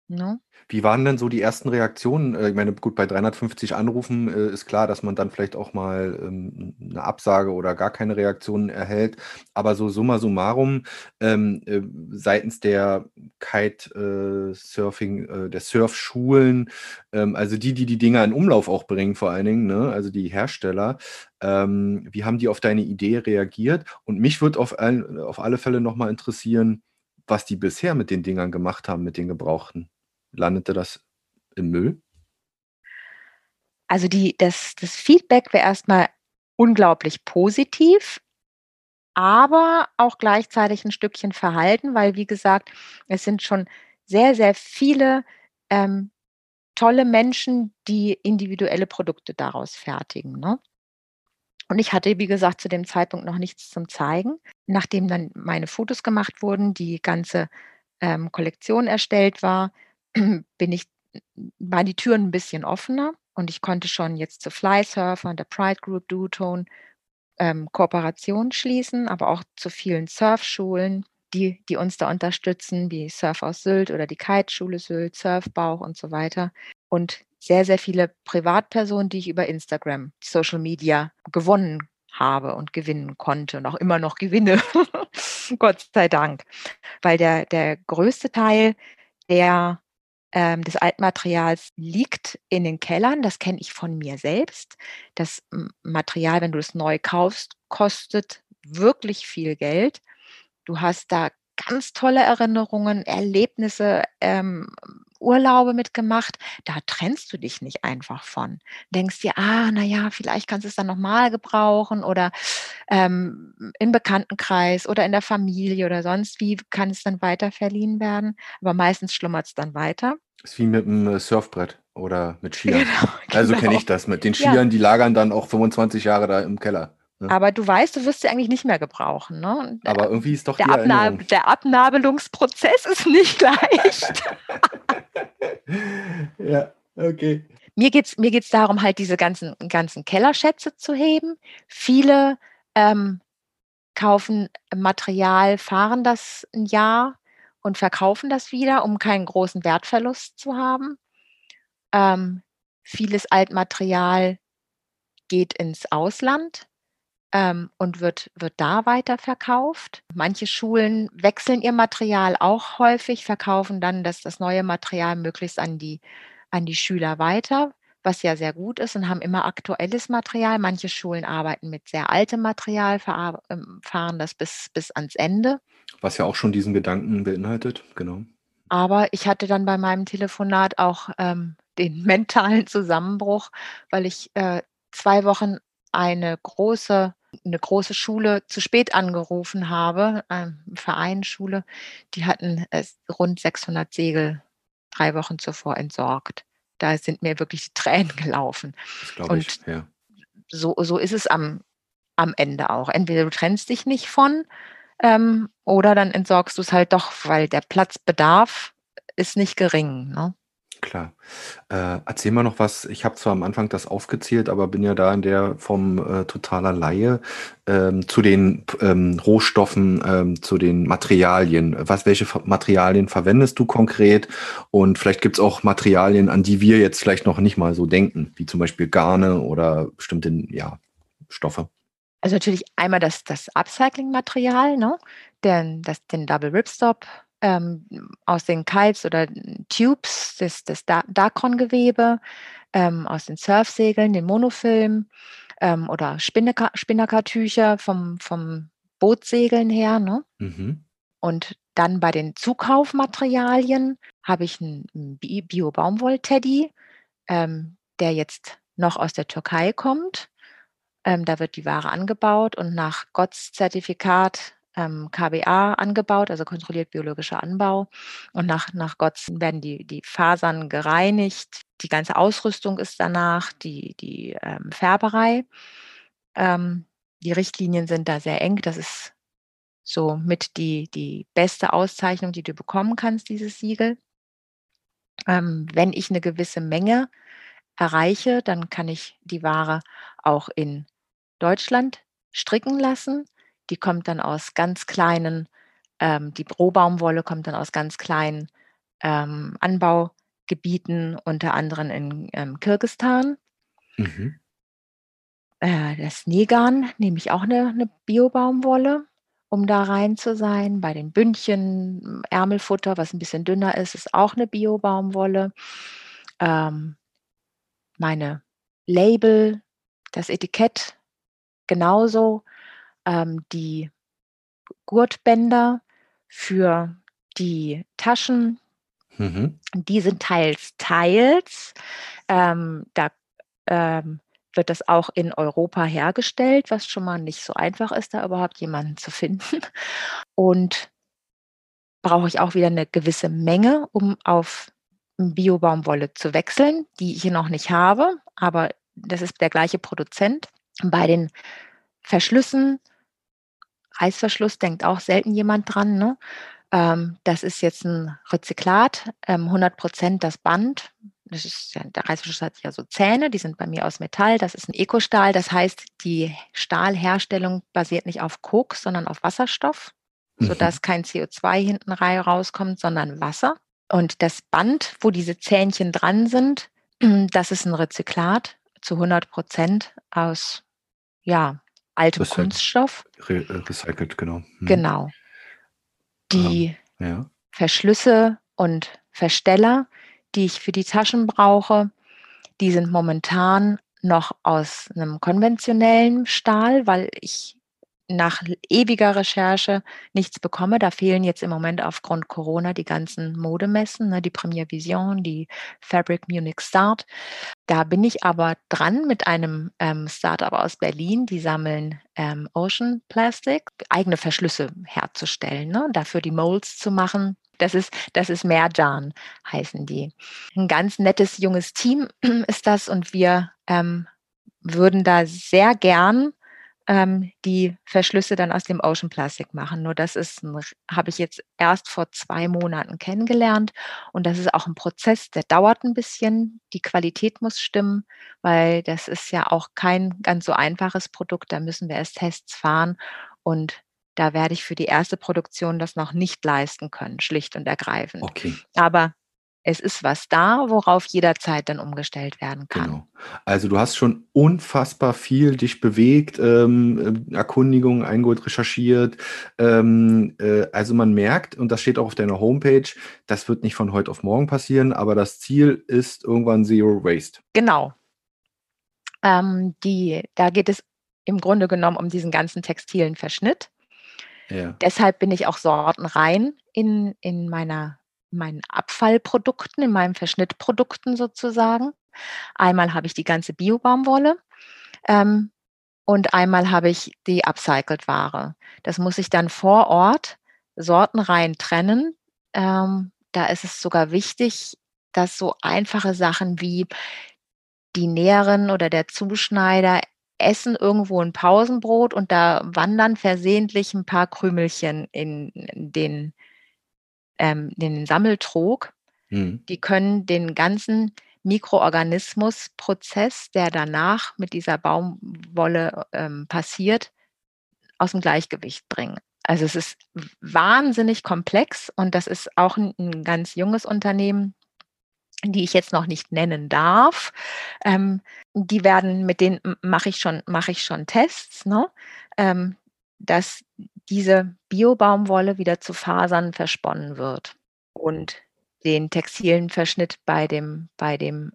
Ne? Wie waren denn so die ersten Reaktionen? Ich meine, gut, bei dreihundertfünfzig Anrufen äh, ist klar, dass man dann vielleicht auch mal ähm, eine Absage oder gar keine Reaktionen erhält. Aber so summa summarum, ähm, äh, seitens der Kite-Surfing, äh, der Surfschulen, ähm, also die, die die Dinger in Umlauf auch bringen vor allen Dingen, ne? Also die Hersteller, ähm, wie haben die auf deine Idee reagiert? Und mich würde auf, all, auf alle Fälle nochmal interessieren, was die bisher mit den Dingern gemacht haben, mit den Gebrauchten. Landete das im Müll? Also die, das, das Feedback wäre erstmal unglaublich positiv, aber auch gleichzeitig ein Stückchen verhalten, weil wie gesagt, es sind schon sehr, sehr viele ähm, tolle Menschen, die individuelle Produkte daraus fertigen. Ne? Und ich hatte, wie gesagt, zu dem Zeitpunkt noch nichts zum Zeigen. Nachdem dann meine Fotos gemacht wurden, die ganze ähm, Kollektion erstellt war, bin ich, waren die Türen ein bisschen offener und ich konnte schon jetzt zu FlySurfer und der Pride Group Duotone ähm, Kooperationen schließen, aber auch zu vielen Surfschulen, die, die uns da unterstützen, wie Surf aus Sylt oder die Kite-Schule Sylt, Surfbau und so weiter. Und sehr, sehr viele Privatpersonen, die ich über Instagram, Social Media gewonnen habe und gewinnen konnte und auch immer noch gewinne, Gott sei Dank. Weil der, der größte Teil der, ähm, des Altmaterials liegt in den Kellern. Das kenne ich von mir selbst. Das Material, wenn du es neu kaufst, kostet wirklich viel Geld. Du hast da ganz tolle Erinnerungen, Erlebnisse, ähm, Urlaube mitgemacht, da trennst du dich nicht einfach von. Denkst dir, ah, naja, vielleicht kannst du es dann nochmal gebrauchen oder ähm, im Bekanntenkreis oder in der Familie oder sonst wie kann es dann weiter verliehen werden. Aber meistens schlummert es dann weiter. Das ist wie mit einem Surfbrett oder mit Skiern. Genau, genau. Also kenne ich das mit den Skiern, ja. Die lagern dann auch fünfundzwanzig Jahre da im Keller. Ja. Aber du weißt, du wirst sie eigentlich nicht mehr gebrauchen. Ne? Der, aber irgendwie ist doch die der, Abnab- der Abnabelungsprozess ist nicht leicht. Ja, okay. Mir geht es mir geht's darum, halt diese ganzen, ganzen Kellerschätze zu heben. Viele ähm, kaufen Material, fahren das ein Jahr und verkaufen das wieder, um keinen großen Wertverlust zu haben. Ähm, vieles Altmaterial geht ins Ausland. Ähm, und wird, wird da weiterverkauft. Manche Schulen wechseln ihr Material auch häufig, verkaufen dann das, das neue Material möglichst an die, an die Schüler weiter, was ja sehr gut ist und haben immer aktuelles Material. Manche Schulen arbeiten mit sehr altem Material, verar- fahren das bis, bis ans Ende. Was ja auch schon diesen Gedanken beinhaltet, genau. Aber ich hatte dann bei meinem Telefonat auch ähm, den mentalen Zusammenbruch, weil ich äh, zwei Wochen eine große eine große Schule zu spät angerufen habe, eine Vereinsschule, die hatten rund sechshundert Segel drei Wochen zuvor entsorgt. Da sind mir wirklich die Tränen gelaufen. Das glaube ich, ja. So, so ist es am, am Ende auch. Entweder du trennst dich nicht von ähm, oder dann entsorgst du es halt doch, weil der Platzbedarf ist nicht gering, ne? Klar. Äh, erzähl mal noch was. Ich habe zwar am Anfang das aufgezählt, aber bin ja da in der Form äh, totaler Laie ähm, zu den ähm, Rohstoffen, ähm, zu den Materialien. Was, welche Materialien verwendest du konkret? Und vielleicht gibt es auch Materialien, an die wir jetzt vielleicht noch nicht mal so denken, wie zum Beispiel Garne oder bestimmte ja, Stoffe. Also natürlich einmal das, das Upcycling-Material, ne? Den, das, den Double Ripstop. Ähm, aus den Kites oder Tubes, das, das Dacron-Gewebe, ähm, aus den Surfsegeln, den Monofilm ähm, oder Spinneka- Spinnakertücher vom, vom Bootsegeln her. Ne? Mhm. Und dann bei den Zukaufmaterialien habe ich einen Bio-Baumwoll-Teddy, ähm, der jetzt noch aus der Türkei kommt. Ähm, da wird die Ware angebaut und nach G O T S-Zertifikat K B A angebaut, also kontrolliert biologischer Anbau. Und nach, nach G O T S werden die, die Fasern gereinigt. Die ganze Ausrüstung ist danach, die, die ähm, Färberei. Ähm, die Richtlinien sind da sehr eng. Das ist so mit die, die beste Auszeichnung, die du bekommen kannst, dieses Siegel. Ähm, wenn ich eine gewisse Menge erreiche, dann kann ich die Ware auch in Deutschland stricken lassen. Die kommt dann aus ganz kleinen, ähm, die Rohbaumwolle kommt dann aus ganz kleinen ähm, Anbaugebieten, unter anderem in ähm, Kirgisistan. Mhm. Äh, das Negan nehme ich auch eine, eine Bio-Baumwolle, um da rein zu sein. Bei den Bündchen, Ärmelfutter, was ein bisschen dünner ist, ist auch eine Bio-Baumwolle. Ähm, meine Label, das Etikett genauso. Die Gurtbänder für die Taschen, mhm. die sind teils, teils. Ähm, da ähm, wird das auch in Europa hergestellt, was schon mal nicht so einfach ist, da überhaupt jemanden zu finden. Und brauche ich auch wieder eine gewisse Menge, um auf Bio-Baumwolle zu wechseln, die ich hier noch nicht habe, aber das ist der gleiche Produzent. Bei den Verschlüssen, Reißverschluss denkt auch selten jemand dran. Ne? Ähm, das ist jetzt ein Rezyklat, ähm, hundert Prozent das Band. Das ist ja, der Reißverschluss hat ja so Zähne, die sind bei mir aus Metall. Das ist ein Ökostahl, das heißt, die Stahlherstellung basiert nicht auf Koks, sondern auf Wasserstoff, mhm. sodass kein C O zwei hinten rein rauskommt, sondern Wasser. Und das Band, wo diese Zähnchen dran sind, das ist ein Rezyklat zu hundert Prozent aus, ja, altem Recyc- Kunststoff. Re- recycelt, genau. Hm. Genau. Die ähm, ja. Verschlüsse und Versteller, die ich für die Taschen brauche, die sind momentan noch aus einem konventionellen Stahl, weil ich nach ewiger Recherche nichts bekomme. Da fehlen jetzt im Moment aufgrund Corona die ganzen Modemessen, ne, die Premiere Vision, die Fabric Munich Start. Da bin ich aber dran mit einem ähm, Startup aus Berlin, die sammeln ähm, Ocean Plastic, eigene Verschlüsse herzustellen, ne, dafür die Molds zu machen. Das ist, das ist Merjan, heißen die. Ein ganz nettes, junges Team ist das und wir ähm, würden da sehr gern ähm, die Verschlüsse dann aus dem Ocean Plastic machen. Nur das ist, habe ich jetzt erst vor zwei Monaten kennengelernt und das ist auch ein Prozess, der dauert ein bisschen. Die Qualität muss stimmen, weil das ist ja auch kein ganz so einfaches Produkt. Da müssen wir erst Tests fahren und da werde ich für die erste Produktion das noch nicht leisten können, schlicht und ergreifend. Okay. Aber es ist was da, worauf jederzeit dann umgestellt werden kann. Genau. Also du hast schon unfassbar viel dich bewegt, ähm, Erkundigungen eingeholt, recherchiert. Ähm, äh, also man merkt, und das steht auch auf deiner Homepage, das wird nicht von heute auf morgen passieren, aber das Ziel ist irgendwann Zero Waste. Genau. Ähm, die, da geht es im Grunde genommen um diesen ganzen textilen Verschnitt. Ja. Deshalb bin ich auch sortenrein in, in meiner, meinen Abfallprodukten, in meinen Verschnittprodukten sozusagen. Einmal habe ich die ganze Biobaumwolle ähm, und einmal habe ich die Upcycled-Ware. Das muss ich dann vor Ort sortenrein trennen. Ähm, da ist es sogar wichtig, dass so einfache Sachen wie die Näherin oder der Zuschneider essen irgendwo ein Pausenbrot und da wandern versehentlich ein paar Krümelchen in den, ähm, den Sammeltrog. Mhm. Die können den ganzen Mikroorganismusprozess, der danach mit dieser Baumwolle ähm, passiert, aus dem Gleichgewicht bringen. Also es ist wahnsinnig komplex und das ist auch ein, ein ganz junges Unternehmen, die ich jetzt noch nicht nennen darf, ähm, die werden, mit denen mache ich schon, mache ich schon Tests, ne? ähm, dass diese Biobaumwolle wieder zu Fasern versponnen wird und den textilen Verschnitt bei dem, bei dem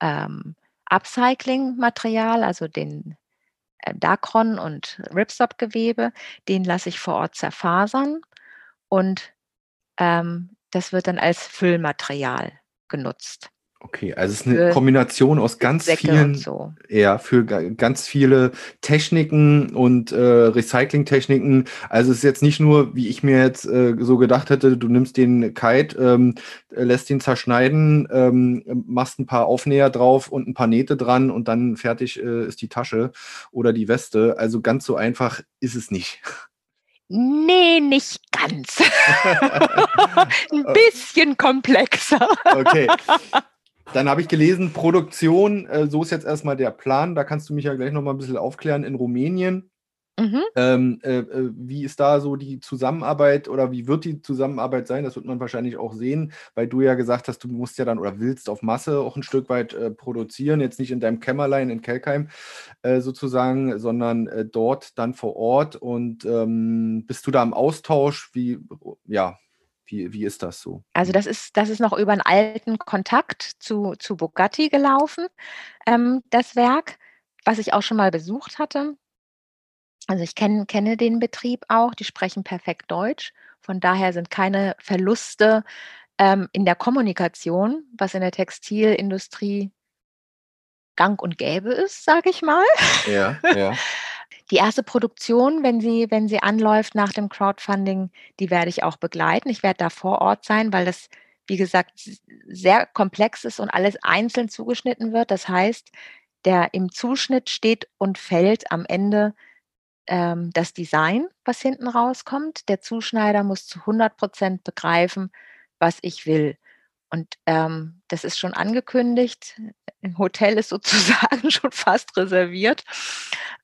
ähm, Upcycling-Material, also den äh, Dacron- und Ripstop-Gewebe, den lasse ich vor Ort zerfasern und ähm, das wird dann als Füllmaterial genutzt. Okay, also es ist eine Kombination aus ganz Säcke vielen, so. ja, für g- ganz viele Techniken und äh, Recycling-Techniken. Also es ist jetzt nicht nur, wie ich mir jetzt äh, so gedacht hätte, du nimmst den Kite, ähm, lässt ihn zerschneiden, ähm, machst ein paar Aufnäher drauf und ein paar Nähte dran und dann fertig äh, ist die Tasche oder die Weste. Also ganz so einfach ist es nicht. Nee, nicht ganz. Ein bisschen komplexer. Okay. Dann habe ich gelesen, Produktion, so ist jetzt erstmal der Plan. Da kannst du mich ja gleich nochmal ein bisschen aufklären in Rumänien. Mhm. Ähm, äh, wie ist da so die Zusammenarbeit oder wie wird die Zusammenarbeit sein? Das wird man wahrscheinlich auch sehen, weil du ja gesagt hast, du musst ja dann oder willst auf Masse auch ein Stück weit äh, produzieren, jetzt nicht in deinem Kämmerlein in Kelkheim äh, sozusagen, sondern äh, dort dann vor Ort und ähm, bist du da im Austausch? Wie, ja, wie, wie ist das so? Also das ist, das ist noch über einen alten Kontakt zu, zu Bugatti gelaufen, ähm, das Werk, was ich auch schon mal besucht hatte. Also ich kenne, kenne den Betrieb auch, die sprechen perfekt Deutsch. Von daher sind keine Verluste ähm, in der Kommunikation, was in der Textilindustrie gang und gäbe ist, sage ich mal. Ja, ja. Die erste Produktion, wenn sie, wenn sie anläuft nach dem Crowdfunding, die werde ich auch begleiten. Ich werde da vor Ort sein, weil das, wie gesagt, sehr komplex ist und alles einzeln zugeschnitten wird. Das heißt, der im Zuschnitt steht und fällt am Ende das Design, was hinten rauskommt. Der Zuschneider muss zu hundert Prozent begreifen, was ich will. Und ähm, das ist schon angekündigt. Im Hotel ist sozusagen schon fast reserviert.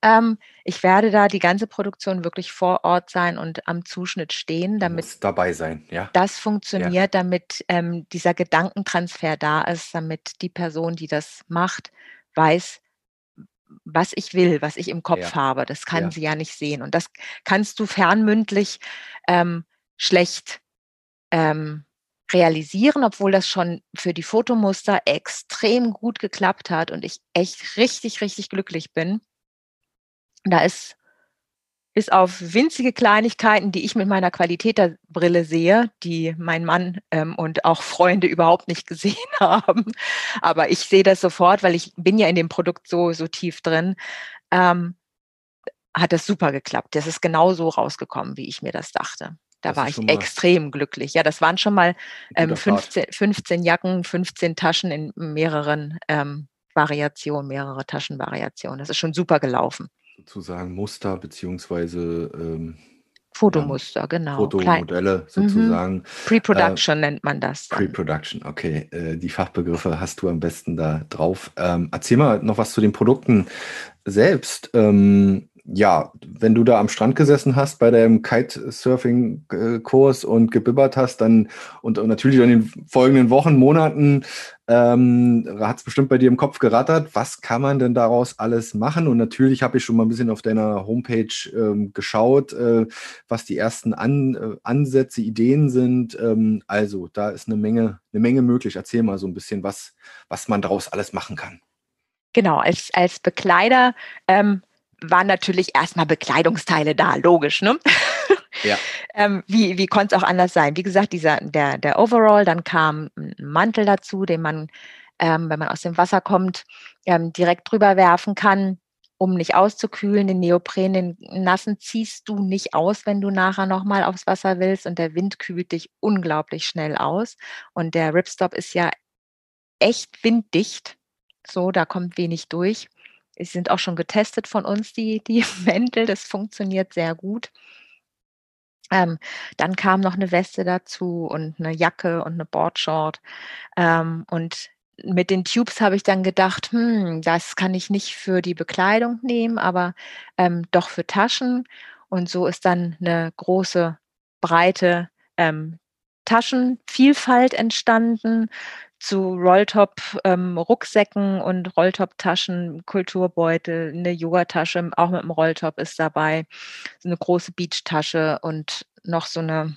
Ähm, ich werde da die ganze Produktion wirklich vor Ort sein und am Zuschnitt stehen, damit muss dabei sein. Ja. Das funktioniert, ja. Damit ähm, dieser Gedankentransfer da ist, damit die Person, die das macht, weiß, was ich will, was ich im Kopf ja. habe. Das kann ja. sie ja nicht sehen. Und das kannst du fernmündlich ähm, schlecht ähm, realisieren, obwohl das schon für die Fotomuster extrem gut geklappt hat und ich echt richtig, richtig glücklich bin. Da ist, ist auf winzige Kleinigkeiten, die ich mit meiner Qualitäterbrille sehe, die mein Mann ähm, und auch Freunde überhaupt nicht gesehen haben. Aber ich sehe das sofort, weil ich bin ja in dem Produkt so, so tief drin. Ähm, hat das super geklappt. Das ist genau so rausgekommen, wie ich mir das dachte. Da das war ich extrem glücklich. Ja, das waren schon mal ähm, fünfzehn, fünfzehn Jacken, fünfzehn Taschen in mehreren ähm, Variationen, mehrere Taschenvariationen. Das ist schon super gelaufen. Sozusagen Muster beziehungsweise ähm, Fotomuster, ja, genau. Fotomodelle Klein. sozusagen. Mhm. Pre-Production äh, nennt man das. Dann. Pre-Production, okay. Äh, die Fachbegriffe hast du am besten da drauf. Ähm, erzähl mal noch was zu den Produkten selbst. Ähm, Ja, wenn du da am Strand gesessen hast bei deinem Kitesurfing-Kurs und gebibbert hast, dann und, und natürlich in den folgenden Wochen, Monaten ähm, hat es bestimmt bei dir im Kopf gerattert. Was kann man denn daraus alles machen? Und natürlich habe ich schon mal ein bisschen auf deiner Homepage ähm, geschaut, äh, was die ersten An- äh, Ansätze, Ideen sind. Ähm, also da ist eine Menge, eine Menge möglich. Erzähl mal so ein bisschen, was, was man daraus alles machen kann. Genau, als, als Bekleider ähm waren natürlich erstmal Bekleidungsteile da, logisch, ne? Ja. ähm, wie wie konnte es auch anders sein? Wie gesagt, dieser der, der Overall, dann kam ein Mantel dazu, den man, ähm, wenn man aus dem Wasser kommt, ähm, direkt drüber werfen kann, um nicht auszukühlen. Den Neopren, den nassen, ziehst du nicht aus, wenn du nachher nochmal aufs Wasser willst. Und der Wind kühlt dich unglaublich schnell aus. Und der Ripstop ist ja echt winddicht. So, da kommt wenig durch. Sie sind auch schon getestet von uns, die, die Mäntel. Das funktioniert sehr gut. Ähm, dann kam noch eine Weste dazu und eine Jacke und eine Boardshort. Ähm, und mit den Tubes habe ich dann gedacht, hm, das kann ich nicht für die Bekleidung nehmen, aber ähm, doch für Taschen. Und so ist dann eine große, breite ähm, Taschenvielfalt entstanden. Zu Rolltop-Rucksäcken ähm, und Rolltop-Taschen, Kulturbeutel, eine Yogatasche, auch mit dem Rolltop ist dabei, so eine große Beachtasche und noch so eine,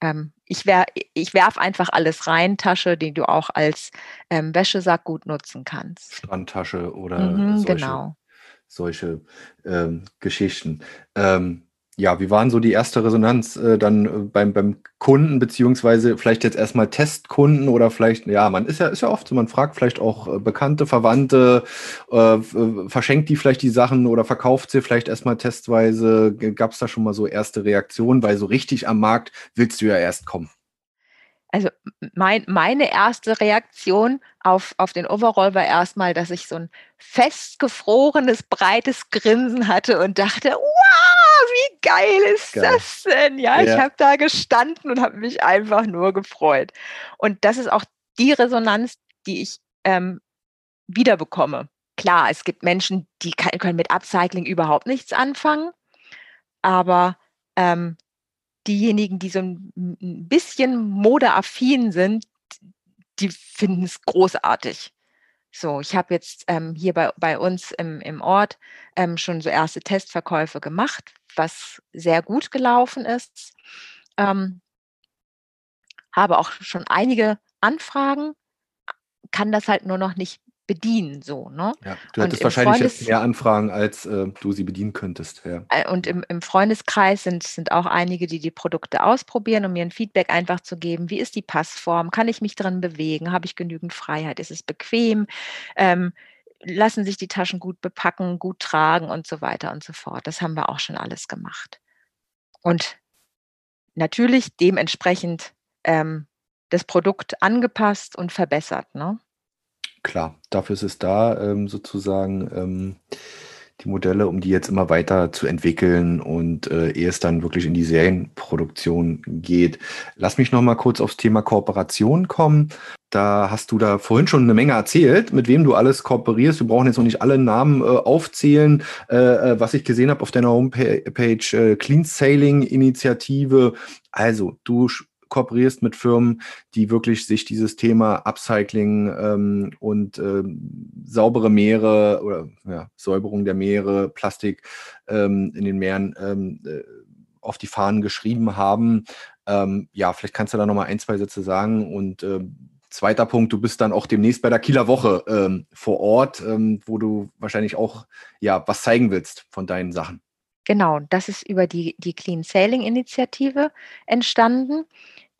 ähm, ich, wer, ich werf einfach alles rein, Tasche, die du auch als ähm, Wäschesack gut nutzen kannst. Strandtasche oder mhm, solche, genau. solche ähm, Geschichten. Ähm, Ja, wie waren so die erste Resonanz äh, dann beim, beim Kunden, beziehungsweise vielleicht jetzt erstmal Testkunden oder vielleicht, ja, man ist ja, ist ja oft so, man fragt vielleicht auch Bekannte, Verwandte, äh, verschenkt die vielleicht die Sachen oder verkauft sie vielleicht erstmal testweise. Gab es da schon mal so erste Reaktionen, weil so richtig am Markt willst du ja erst kommen? Also mein, meine erste Reaktion auf, auf den Overall war erstmal, dass ich so ein festgefrorenes, breites Grinsen hatte und dachte, wow! Wie geil ist geil. das denn? Ja, ja. Ich habe da gestanden und habe mich einfach nur gefreut. Und das ist auch die Resonanz, die ich ähm, wiederbekomme. Klar, es gibt Menschen, die kann, können mit Upcycling überhaupt nichts anfangen, aber ähm, diejenigen, die so ein bisschen modeaffin sind, die finden es großartig. So, ich habe jetzt ähm, hier bei, bei uns im, im Ort ähm, schon so erste Testverkäufe gemacht, was sehr gut gelaufen ist. Ähm, habe auch schon einige Anfragen, kann das halt nur noch nicht bedienen. So, ne? Ja, du hattest wahrscheinlich Freundes- jetzt mehr Anfragen, als äh, du sie bedienen könntest. Ja. Äh, und im, im Freundeskreis sind, sind auch einige, die die Produkte ausprobieren, um mir ein Feedback einfach zu geben. Wie ist die Passform? Kann ich mich drin bewegen? Habe ich genügend Freiheit? Ist es bequem? Ähm, lassen sich die Taschen gut bepacken, gut tragen und so weiter und so fort. Das haben wir auch schon alles gemacht. Und natürlich dementsprechend ähm, das Produkt angepasst und verbessert, ne? Klar, dafür ist es da, ähm, sozusagen ähm, die Modelle, um die jetzt immer weiter zu entwickeln und äh, ehe es dann wirklich in die Serienproduktion geht. Lass mich nochmal kurz aufs Thema Kooperation kommen. Da hast du da vorhin schon eine Menge erzählt, mit wem du alles kooperierst. Wir brauchen jetzt noch nicht alle Namen äh, aufzählen. Äh, was ich gesehen habe auf deiner Homepage, äh, Clean Sailing Initiative. Also, du kooperierst mit Firmen, die wirklich sich dieses Thema Upcycling ähm, und ähm, saubere Meere oder ja, Säuberung der Meere, Plastik ähm, in den Meeren ähm, äh, auf die Fahnen geschrieben haben. Ähm, ja, vielleicht kannst du da nochmal ein, zwei Sätze sagen. Und ähm, zweiter Punkt, du bist dann auch demnächst bei der Kieler Woche ähm, vor Ort, ähm, wo du wahrscheinlich auch ja, was zeigen willst von deinen Sachen. Genau, das ist über die, die Clean Sailing Initiative entstanden,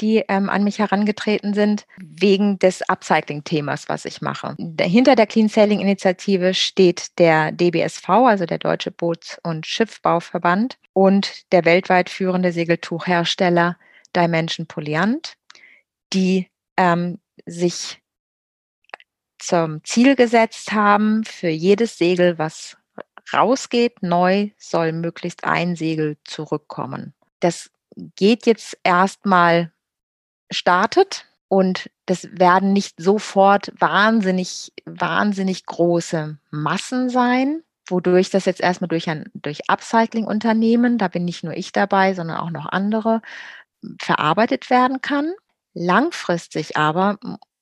die ähm, an mich herangetreten sind wegen des Upcycling-Themas, was ich mache. Hinter der Clean Sailing Initiative steht der D B S V, also der Deutsche Boots- und Schiffbauverband, und der weltweit führende Segeltuchhersteller Dimension Polyant, die ähm, sich zum Ziel gesetzt haben, für jedes Segel, was rausgeht, neu, soll möglichst ein Segel zurückkommen. Das geht jetzt erstmal, startet, und das werden nicht sofort wahnsinnig, wahnsinnig große Massen sein, wodurch das jetzt erstmal durch ein durch Upcycling-Unternehmen, da bin nicht nur ich dabei, sondern auch noch andere, verarbeitet werden kann. Langfristig aber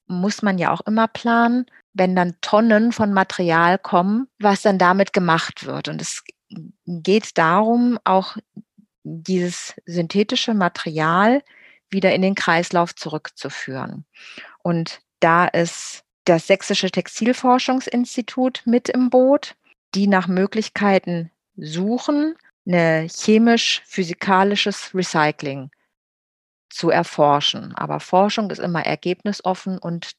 muss man ja auch immer planen, wenn dann Tonnen von Material kommen, was dann damit gemacht wird. Und es geht darum, auch dieses synthetische Material wieder in den Kreislauf zurückzuführen. Und da ist das Sächsische Textilforschungsinstitut mit im Boot, die nach Möglichkeiten suchen, ein chemisch-physikalisches Recycling zu erforschen. Aber Forschung ist immer ergebnisoffen und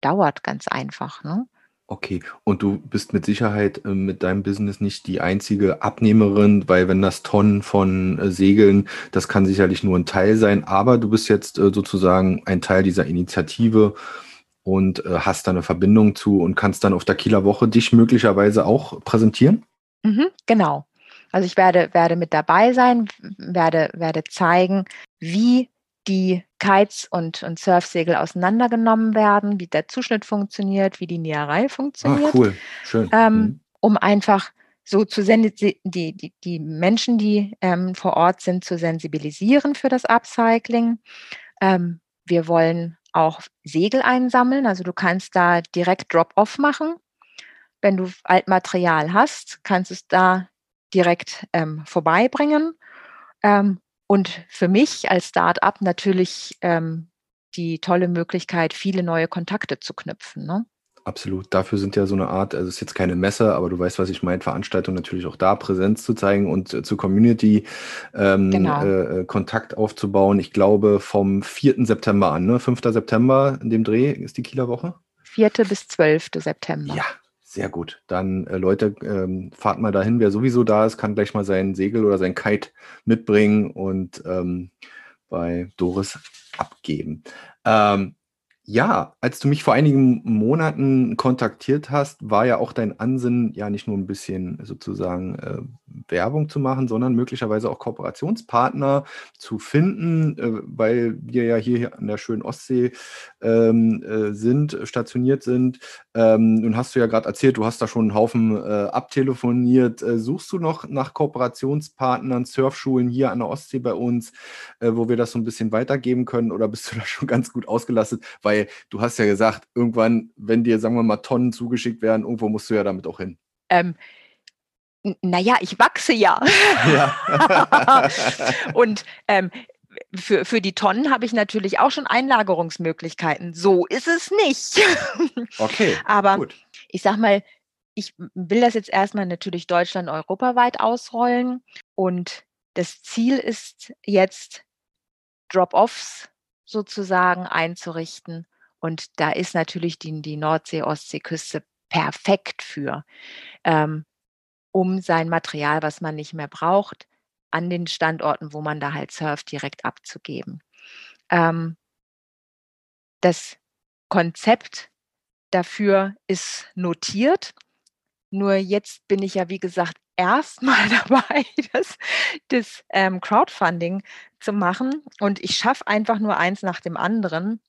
dauert ganz einfach, ne? Okay, und du bist mit Sicherheit äh, mit deinem Business nicht die einzige Abnehmerin, weil wenn das Tonnen von äh, Segeln, das kann sicherlich nur ein Teil sein, aber du bist jetzt äh, sozusagen ein Teil dieser Initiative und äh, hast da eine Verbindung zu und kannst dann auf der Kieler Woche dich möglicherweise auch präsentieren? Mhm, genau, also ich werde, werde mit dabei sein, werde, werde zeigen, wie die Kites und, und Surfsegel auseinandergenommen werden, wie der Zuschnitt funktioniert, wie die Näherei funktioniert. Ah, cool, schön. Ähm, mhm. Um einfach so zu senden, die, die, die Menschen, die ähm, vor Ort sind, zu sensibilisieren für das Upcycling. Ähm, wir wollen auch Segel einsammeln, also du kannst da direkt Drop-Off machen. Wenn du Altmaterial hast, kannst du es da direkt ähm, vorbeibringen. Ähm, Und für mich als Start-up natürlich ähm, die tolle Möglichkeit, viele neue Kontakte zu knüpfen, ne? Absolut. Dafür sind ja so eine Art, also es ist jetzt keine Messe, aber du weißt, was ich meine, Veranstaltungen natürlich auch da, Präsenz zu zeigen und äh, zur Community ähm, genau. äh, Kontakt aufzubauen. Ich glaube vom vierten September an, ne? fünften September in dem Dreh ist die Kieler Woche? vierten bis zwölften September. Ja. Sehr gut. Dann, äh, Leute, ähm, fahrt mal dahin. Wer sowieso da ist, kann gleich mal sein Segel oder sein Kite mitbringen und ähm, bei Doris abgeben. Ähm, ja, als du mich vor einigen Monaten kontaktiert hast, war ja auch dein Ansinnen, ja nicht nur ein bisschen sozusagen äh, Werbung zu machen, sondern möglicherweise auch Kooperationspartner zu finden, äh, weil wir ja hier an der schönen Ostsee ähm, äh, sind, stationiert sind. Ähm, nun hast du ja gerade erzählt, du hast da schon einen Haufen äh, abtelefoniert. Äh, suchst du noch nach Kooperationspartnern, Surfschulen hier an der Ostsee bei uns, äh, wo wir das so ein bisschen weitergeben können, oder bist du da schon ganz gut ausgelastet? Weil Weil du hast ja gesagt, irgendwann, wenn dir, sagen wir mal, Tonnen zugeschickt werden, irgendwo musst du ja damit auch hin. Ähm, naja, ich wachse ja. ja. Und ähm, für, für die Tonnen habe ich natürlich auch schon Einlagerungsmöglichkeiten. So ist es nicht. Okay, aber gut. Ich sag mal, ich will das jetzt erstmal natürlich Deutschland europaweit ausrollen. Und das Ziel ist jetzt, Drop-Offs sozusagen einzurichten. Und da ist natürlich die, die Nordsee-Ostsee-Küste perfekt für, ähm, um sein Material, was man nicht mehr braucht, an den Standorten, wo man da halt surft, direkt abzugeben. Ähm, das Konzept dafür ist notiert. Nur jetzt bin ich ja, wie gesagt, erstmal dabei, das, das ähm, Crowdfunding zu machen, und ich schaffe einfach nur eins nach dem anderen.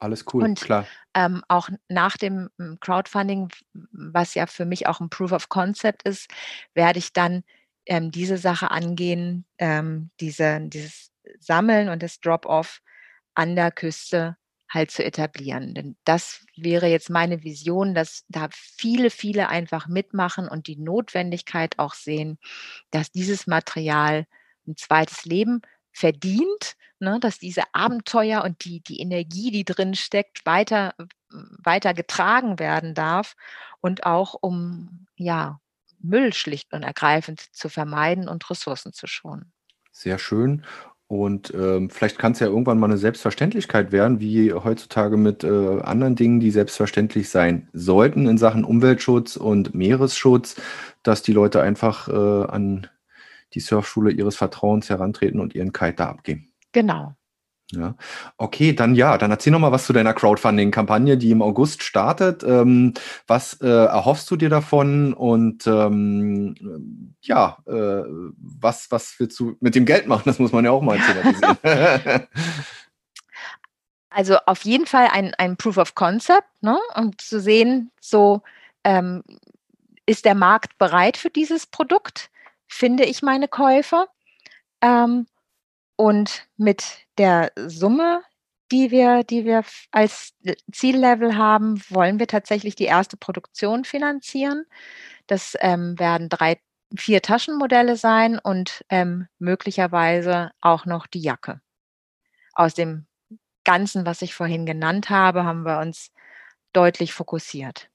Alles cool, und, klar. Ähm, auch nach dem Crowdfunding, was ja für mich auch ein Proof of Concept ist, werde ich dann ähm, diese Sache angehen, ähm, diese, dieses Sammeln und das Drop-Off an der Küste halt zu etablieren. Denn das wäre jetzt meine Vision, dass da viele, viele einfach mitmachen und die Notwendigkeit auch sehen, dass dieses Material ein zweites Leben verdient, ne, dass diese Abenteuer und die, die Energie, die drin steckt, weiter, weiter getragen werden darf und auch um ja, Müll schlicht und ergreifend zu vermeiden und Ressourcen zu schonen. Sehr schön. Und ähm, vielleicht kann es ja irgendwann mal eine Selbstverständlichkeit werden, wie heutzutage mit äh, anderen Dingen, die selbstverständlich sein sollten in Sachen Umweltschutz und Meeresschutz, dass die Leute einfach äh, an die Surfschule ihres Vertrauens herantreten und ihren Kite da abgeben. Genau. Ja. Okay, dann ja, dann erzähl noch mal was zu deiner Crowdfunding-Kampagne, die im August startet. Ähm, was äh, erhoffst du dir davon und ähm, ja, äh, was, was willst du mit dem Geld machen? Das muss man ja auch mal thematisieren. Also auf jeden Fall ein, ein Proof of Concept, ne? Um zu sehen, so ähm, ist der Markt bereit für dieses Produkt? Finde ich meine Käufer? Ähm, Und mit der Summe, die wir, die wir als Ziellevel haben, wollen wir tatsächlich die erste Produktion finanzieren. Das ähm, werden drei, vier Taschenmodelle sein und ähm, möglicherweise auch noch die Jacke. Aus dem Ganzen, was ich vorhin genannt habe, haben wir uns deutlich fokussiert.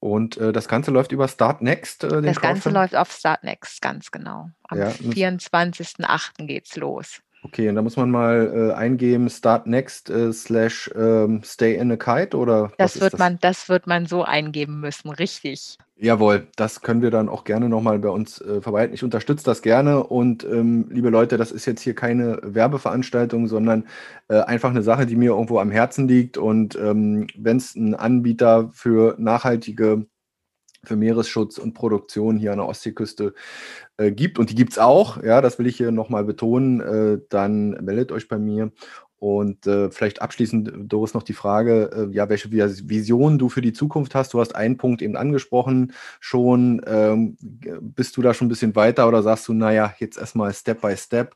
Und äh, das Ganze läuft über Startnext? Äh, den das Ganze läuft auf Startnext, ganz genau. Am ja, vierundzwanzigsten achten geht's los. Okay, und da muss man mal äh, eingeben, Startnext äh, slash ähm, Stay in a Kite oder das was wird ist das? Man, das wird man so eingeben müssen, richtig. Jawohl, das können wir dann auch gerne nochmal bei uns äh, verbreiten. Ich unterstütze das gerne und ähm, liebe Leute, das ist jetzt hier keine Werbeveranstaltung, sondern äh, einfach eine Sache, die mir irgendwo am Herzen liegt. Und ähm, wenn es einen Anbieter für nachhaltige, für Meeresschutz und Produktion hier an der Ostseeküste äh, gibt, und die gibt es auch, ja, das will ich hier nochmal betonen, äh, dann meldet euch bei mir. Und äh, vielleicht abschließend, Doris, noch die Frage, äh, ja, welche Vision du für die Zukunft hast. Du hast einen Punkt eben angesprochen schon. Ähm, bist du da schon ein bisschen weiter oder sagst du, naja, jetzt erstmal Step by Step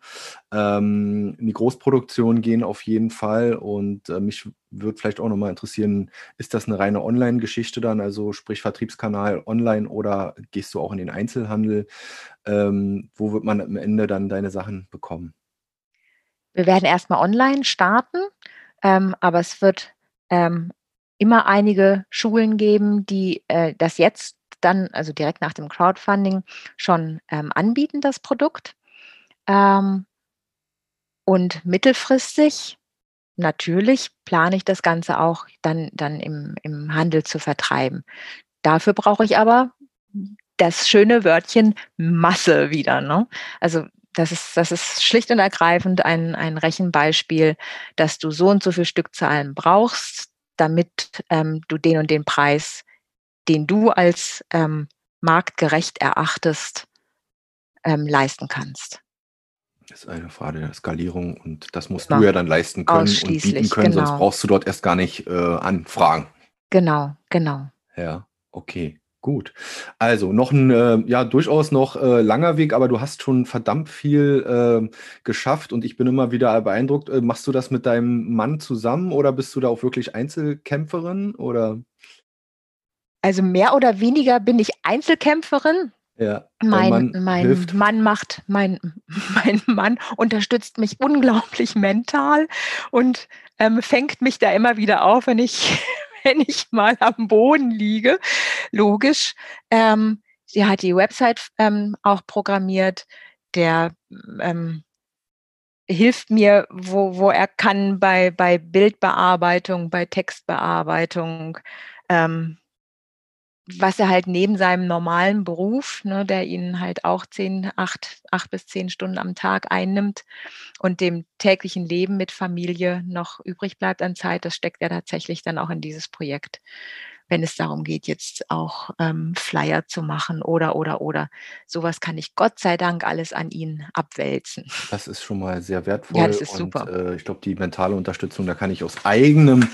ähm, in die Großproduktion gehen auf jeden Fall. Und äh, mich würde vielleicht auch nochmal interessieren, ist das eine reine Online-Geschichte dann, also sprich Vertriebskanal online, oder gehst du auch in den Einzelhandel? Ähm, wo wird man am Ende dann deine Sachen bekommen? Wir werden erstmal online starten, ähm, aber es wird ähm, immer einige Schulen geben, die äh, das jetzt dann, also direkt nach dem Crowdfunding, schon ähm, anbieten, das Produkt. Ähm, und mittelfristig, natürlich, plane ich das Ganze auch dann, dann im, im Handel zu vertreiben. Dafür brauche ich aber das schöne Wörtchen Masse wieder, ne? Also Das ist, das ist schlicht und ergreifend ein, ein Rechenbeispiel, dass du so und so viel Stückzahlen brauchst, damit ähm, du den und den Preis, den du als ähm, marktgerecht erachtest, ähm, leisten kannst. Das ist eine Frage der Skalierung und das musst genau. du ja dann leisten können und bieten können, genau. Sonst brauchst du dort erst gar nicht äh, anfragen. Genau, genau. Ja, okay. Gut, also noch ein, äh, ja, durchaus noch äh, langer Weg, aber du hast schon verdammt viel äh, geschafft und ich bin immer wieder beeindruckt. Äh, machst du das mit deinem Mann zusammen oder bist du da auch wirklich Einzelkämpferin? Oder? Also mehr oder weniger bin ich Einzelkämpferin. Ja, mein Mann, mein Mann macht, mein, mein Mann unterstützt mich unglaublich mental und ähm, fängt mich da immer wieder auf, wenn ich... wenn ich mal am Boden liege, logisch. Ähm, sie hat die Website ähm, auch programmiert, der ähm, hilft mir, wo, wo er kann, bei, bei Bildbearbeitung, bei Textbearbeitung, ähm, was er halt neben seinem normalen Beruf, ne, der ihn halt auch zehn, acht, acht bis zehn Stunden am Tag einnimmt und dem täglichen Leben mit Familie noch übrig bleibt an Zeit, das steckt er tatsächlich dann auch in dieses Projekt. wenn es darum geht, jetzt auch ähm, Flyer zu machen oder, oder, oder. Sowas kann ich Gott sei Dank alles an ihn abwälzen. Das ist schon mal sehr wertvoll. Ja, das ist und, super. Äh, ich glaube, die mentale Unterstützung, da kann ich aus eigenen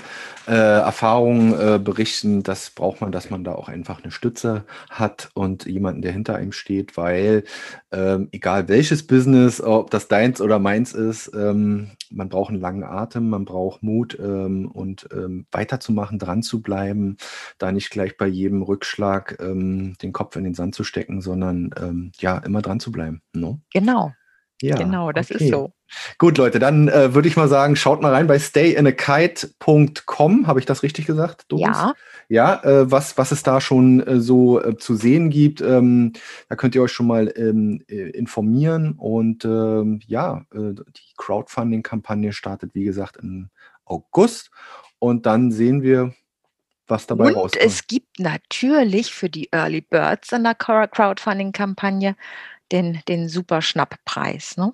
äh, Erfahrungen äh, berichten, das braucht man, dass man da auch einfach eine Stütze hat und jemanden, der hinter einem steht, weil ähm, egal welches Business, ob das deins oder meins ist, ähm, man braucht einen langen Atem, man braucht Mut ähm, und ähm, weiterzumachen, dran zu bleiben, da nicht gleich bei jedem Rückschlag ähm, den Kopf in den Sand zu stecken, sondern ähm, ja, immer dran zu bleiben. No? Genau. Ja, genau, das okay. ist so. Gut, Leute, dann äh, würde ich mal sagen, schaut mal rein bei stay in a kite dot com. Habe ich das richtig gesagt, Doris? Ja. Ja, äh, was, was es da schon äh, so äh, zu sehen gibt, ähm, da könnt ihr euch schon mal ähm, äh, informieren. Und ähm, ja, äh, die Crowdfunding-Kampagne startet, wie gesagt, im August. Und dann sehen wir, was dabei Und rauskommt. Und es gibt natürlich für die Early Birds in der Crowdfunding-Kampagne den, den Superschnapppreis, ne?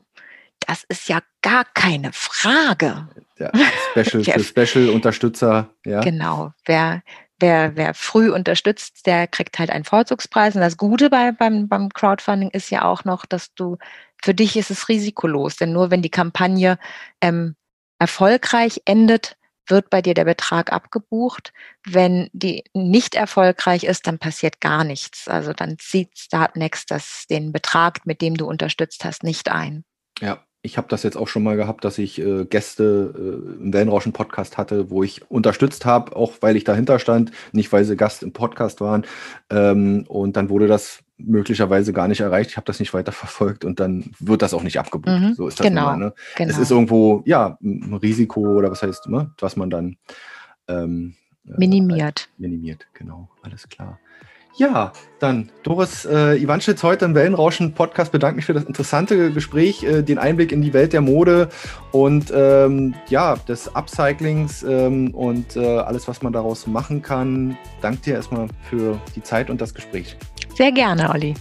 Das ist ja gar keine Frage. Ja, Special für Special-Unterstützer. Ja. Genau. Wer, wer, wer früh unterstützt, der kriegt halt einen Vorzugspreis. Und das Gute bei, beim, beim Crowdfunding ist ja auch noch, dass du, für dich ist es risikolos. Denn nur wenn die Kampagne ähm, erfolgreich endet, wird bei dir der Betrag abgebucht. Wenn die nicht erfolgreich ist, dann passiert gar nichts. Also dann zieht Startnext das, den Betrag, mit dem du unterstützt hast, nicht ein. Ja. Ich habe das jetzt auch schon mal gehabt, dass ich äh, Gäste äh, im Wellenrauschen-Podcast hatte, wo ich unterstützt habe, auch weil ich dahinter stand, nicht weil sie Gast im Podcast waren. Ähm, und dann wurde das möglicherweise gar nicht erreicht. Ich habe das nicht weiter verfolgt und dann wird das auch nicht abgebucht. Mhm, so ist das genau, immer, ne? Genau. Es ist irgendwo, ja, ein Risiko oder was heißt, ne, was man dann ähm, minimiert. Äh, minimiert, genau, alles klar. Ja, dann Doris äh, Ivanschitz heute im Wellenrauschen-Podcast. Bedanke mich für das interessante Gespräch, äh, den Einblick in die Welt der Mode und ähm, ja, des Upcyclings ähm, und äh, alles, was man daraus machen kann. Danke dir erstmal für die Zeit und das Gespräch. Sehr gerne, Olli.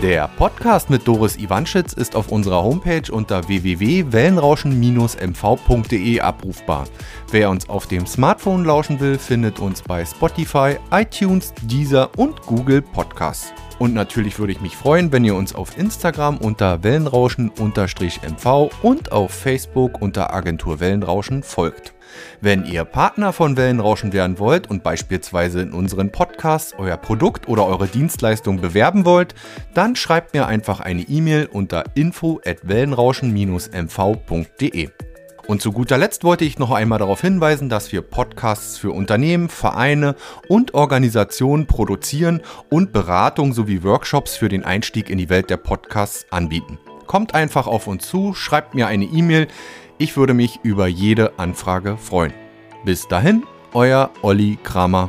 Der Podcast mit Doris Ivanschitz ist auf unserer Homepage unter w w w punkt wellenrauschen dash m v punkt d e abrufbar. Wer uns auf dem Smartphone lauschen will, findet uns bei Spotify, iTunes, Deezer und Google Podcasts. Und natürlich würde ich mich freuen, wenn ihr uns auf Instagram unter wellenrauschen dash m v und auf Facebook unter Agentur Wellenrauschen folgt. Wenn ihr Partner von Wellenrauschen werden wollt und beispielsweise in unseren Podcasts euer Produkt oder eure Dienstleistung bewerben wollt, dann schreibt mir einfach eine E-Mail unter info at wellenrauschen dash m v punkt d e. Und zu guter Letzt wollte ich noch einmal darauf hinweisen, dass wir Podcasts für Unternehmen, Vereine und Organisationen produzieren und Beratung sowie Workshops für den Einstieg in die Welt der Podcasts anbieten. Kommt einfach auf uns zu, schreibt mir eine E-Mail. Ich würde mich über jede Anfrage freuen. Bis dahin, euer Olli Kramer.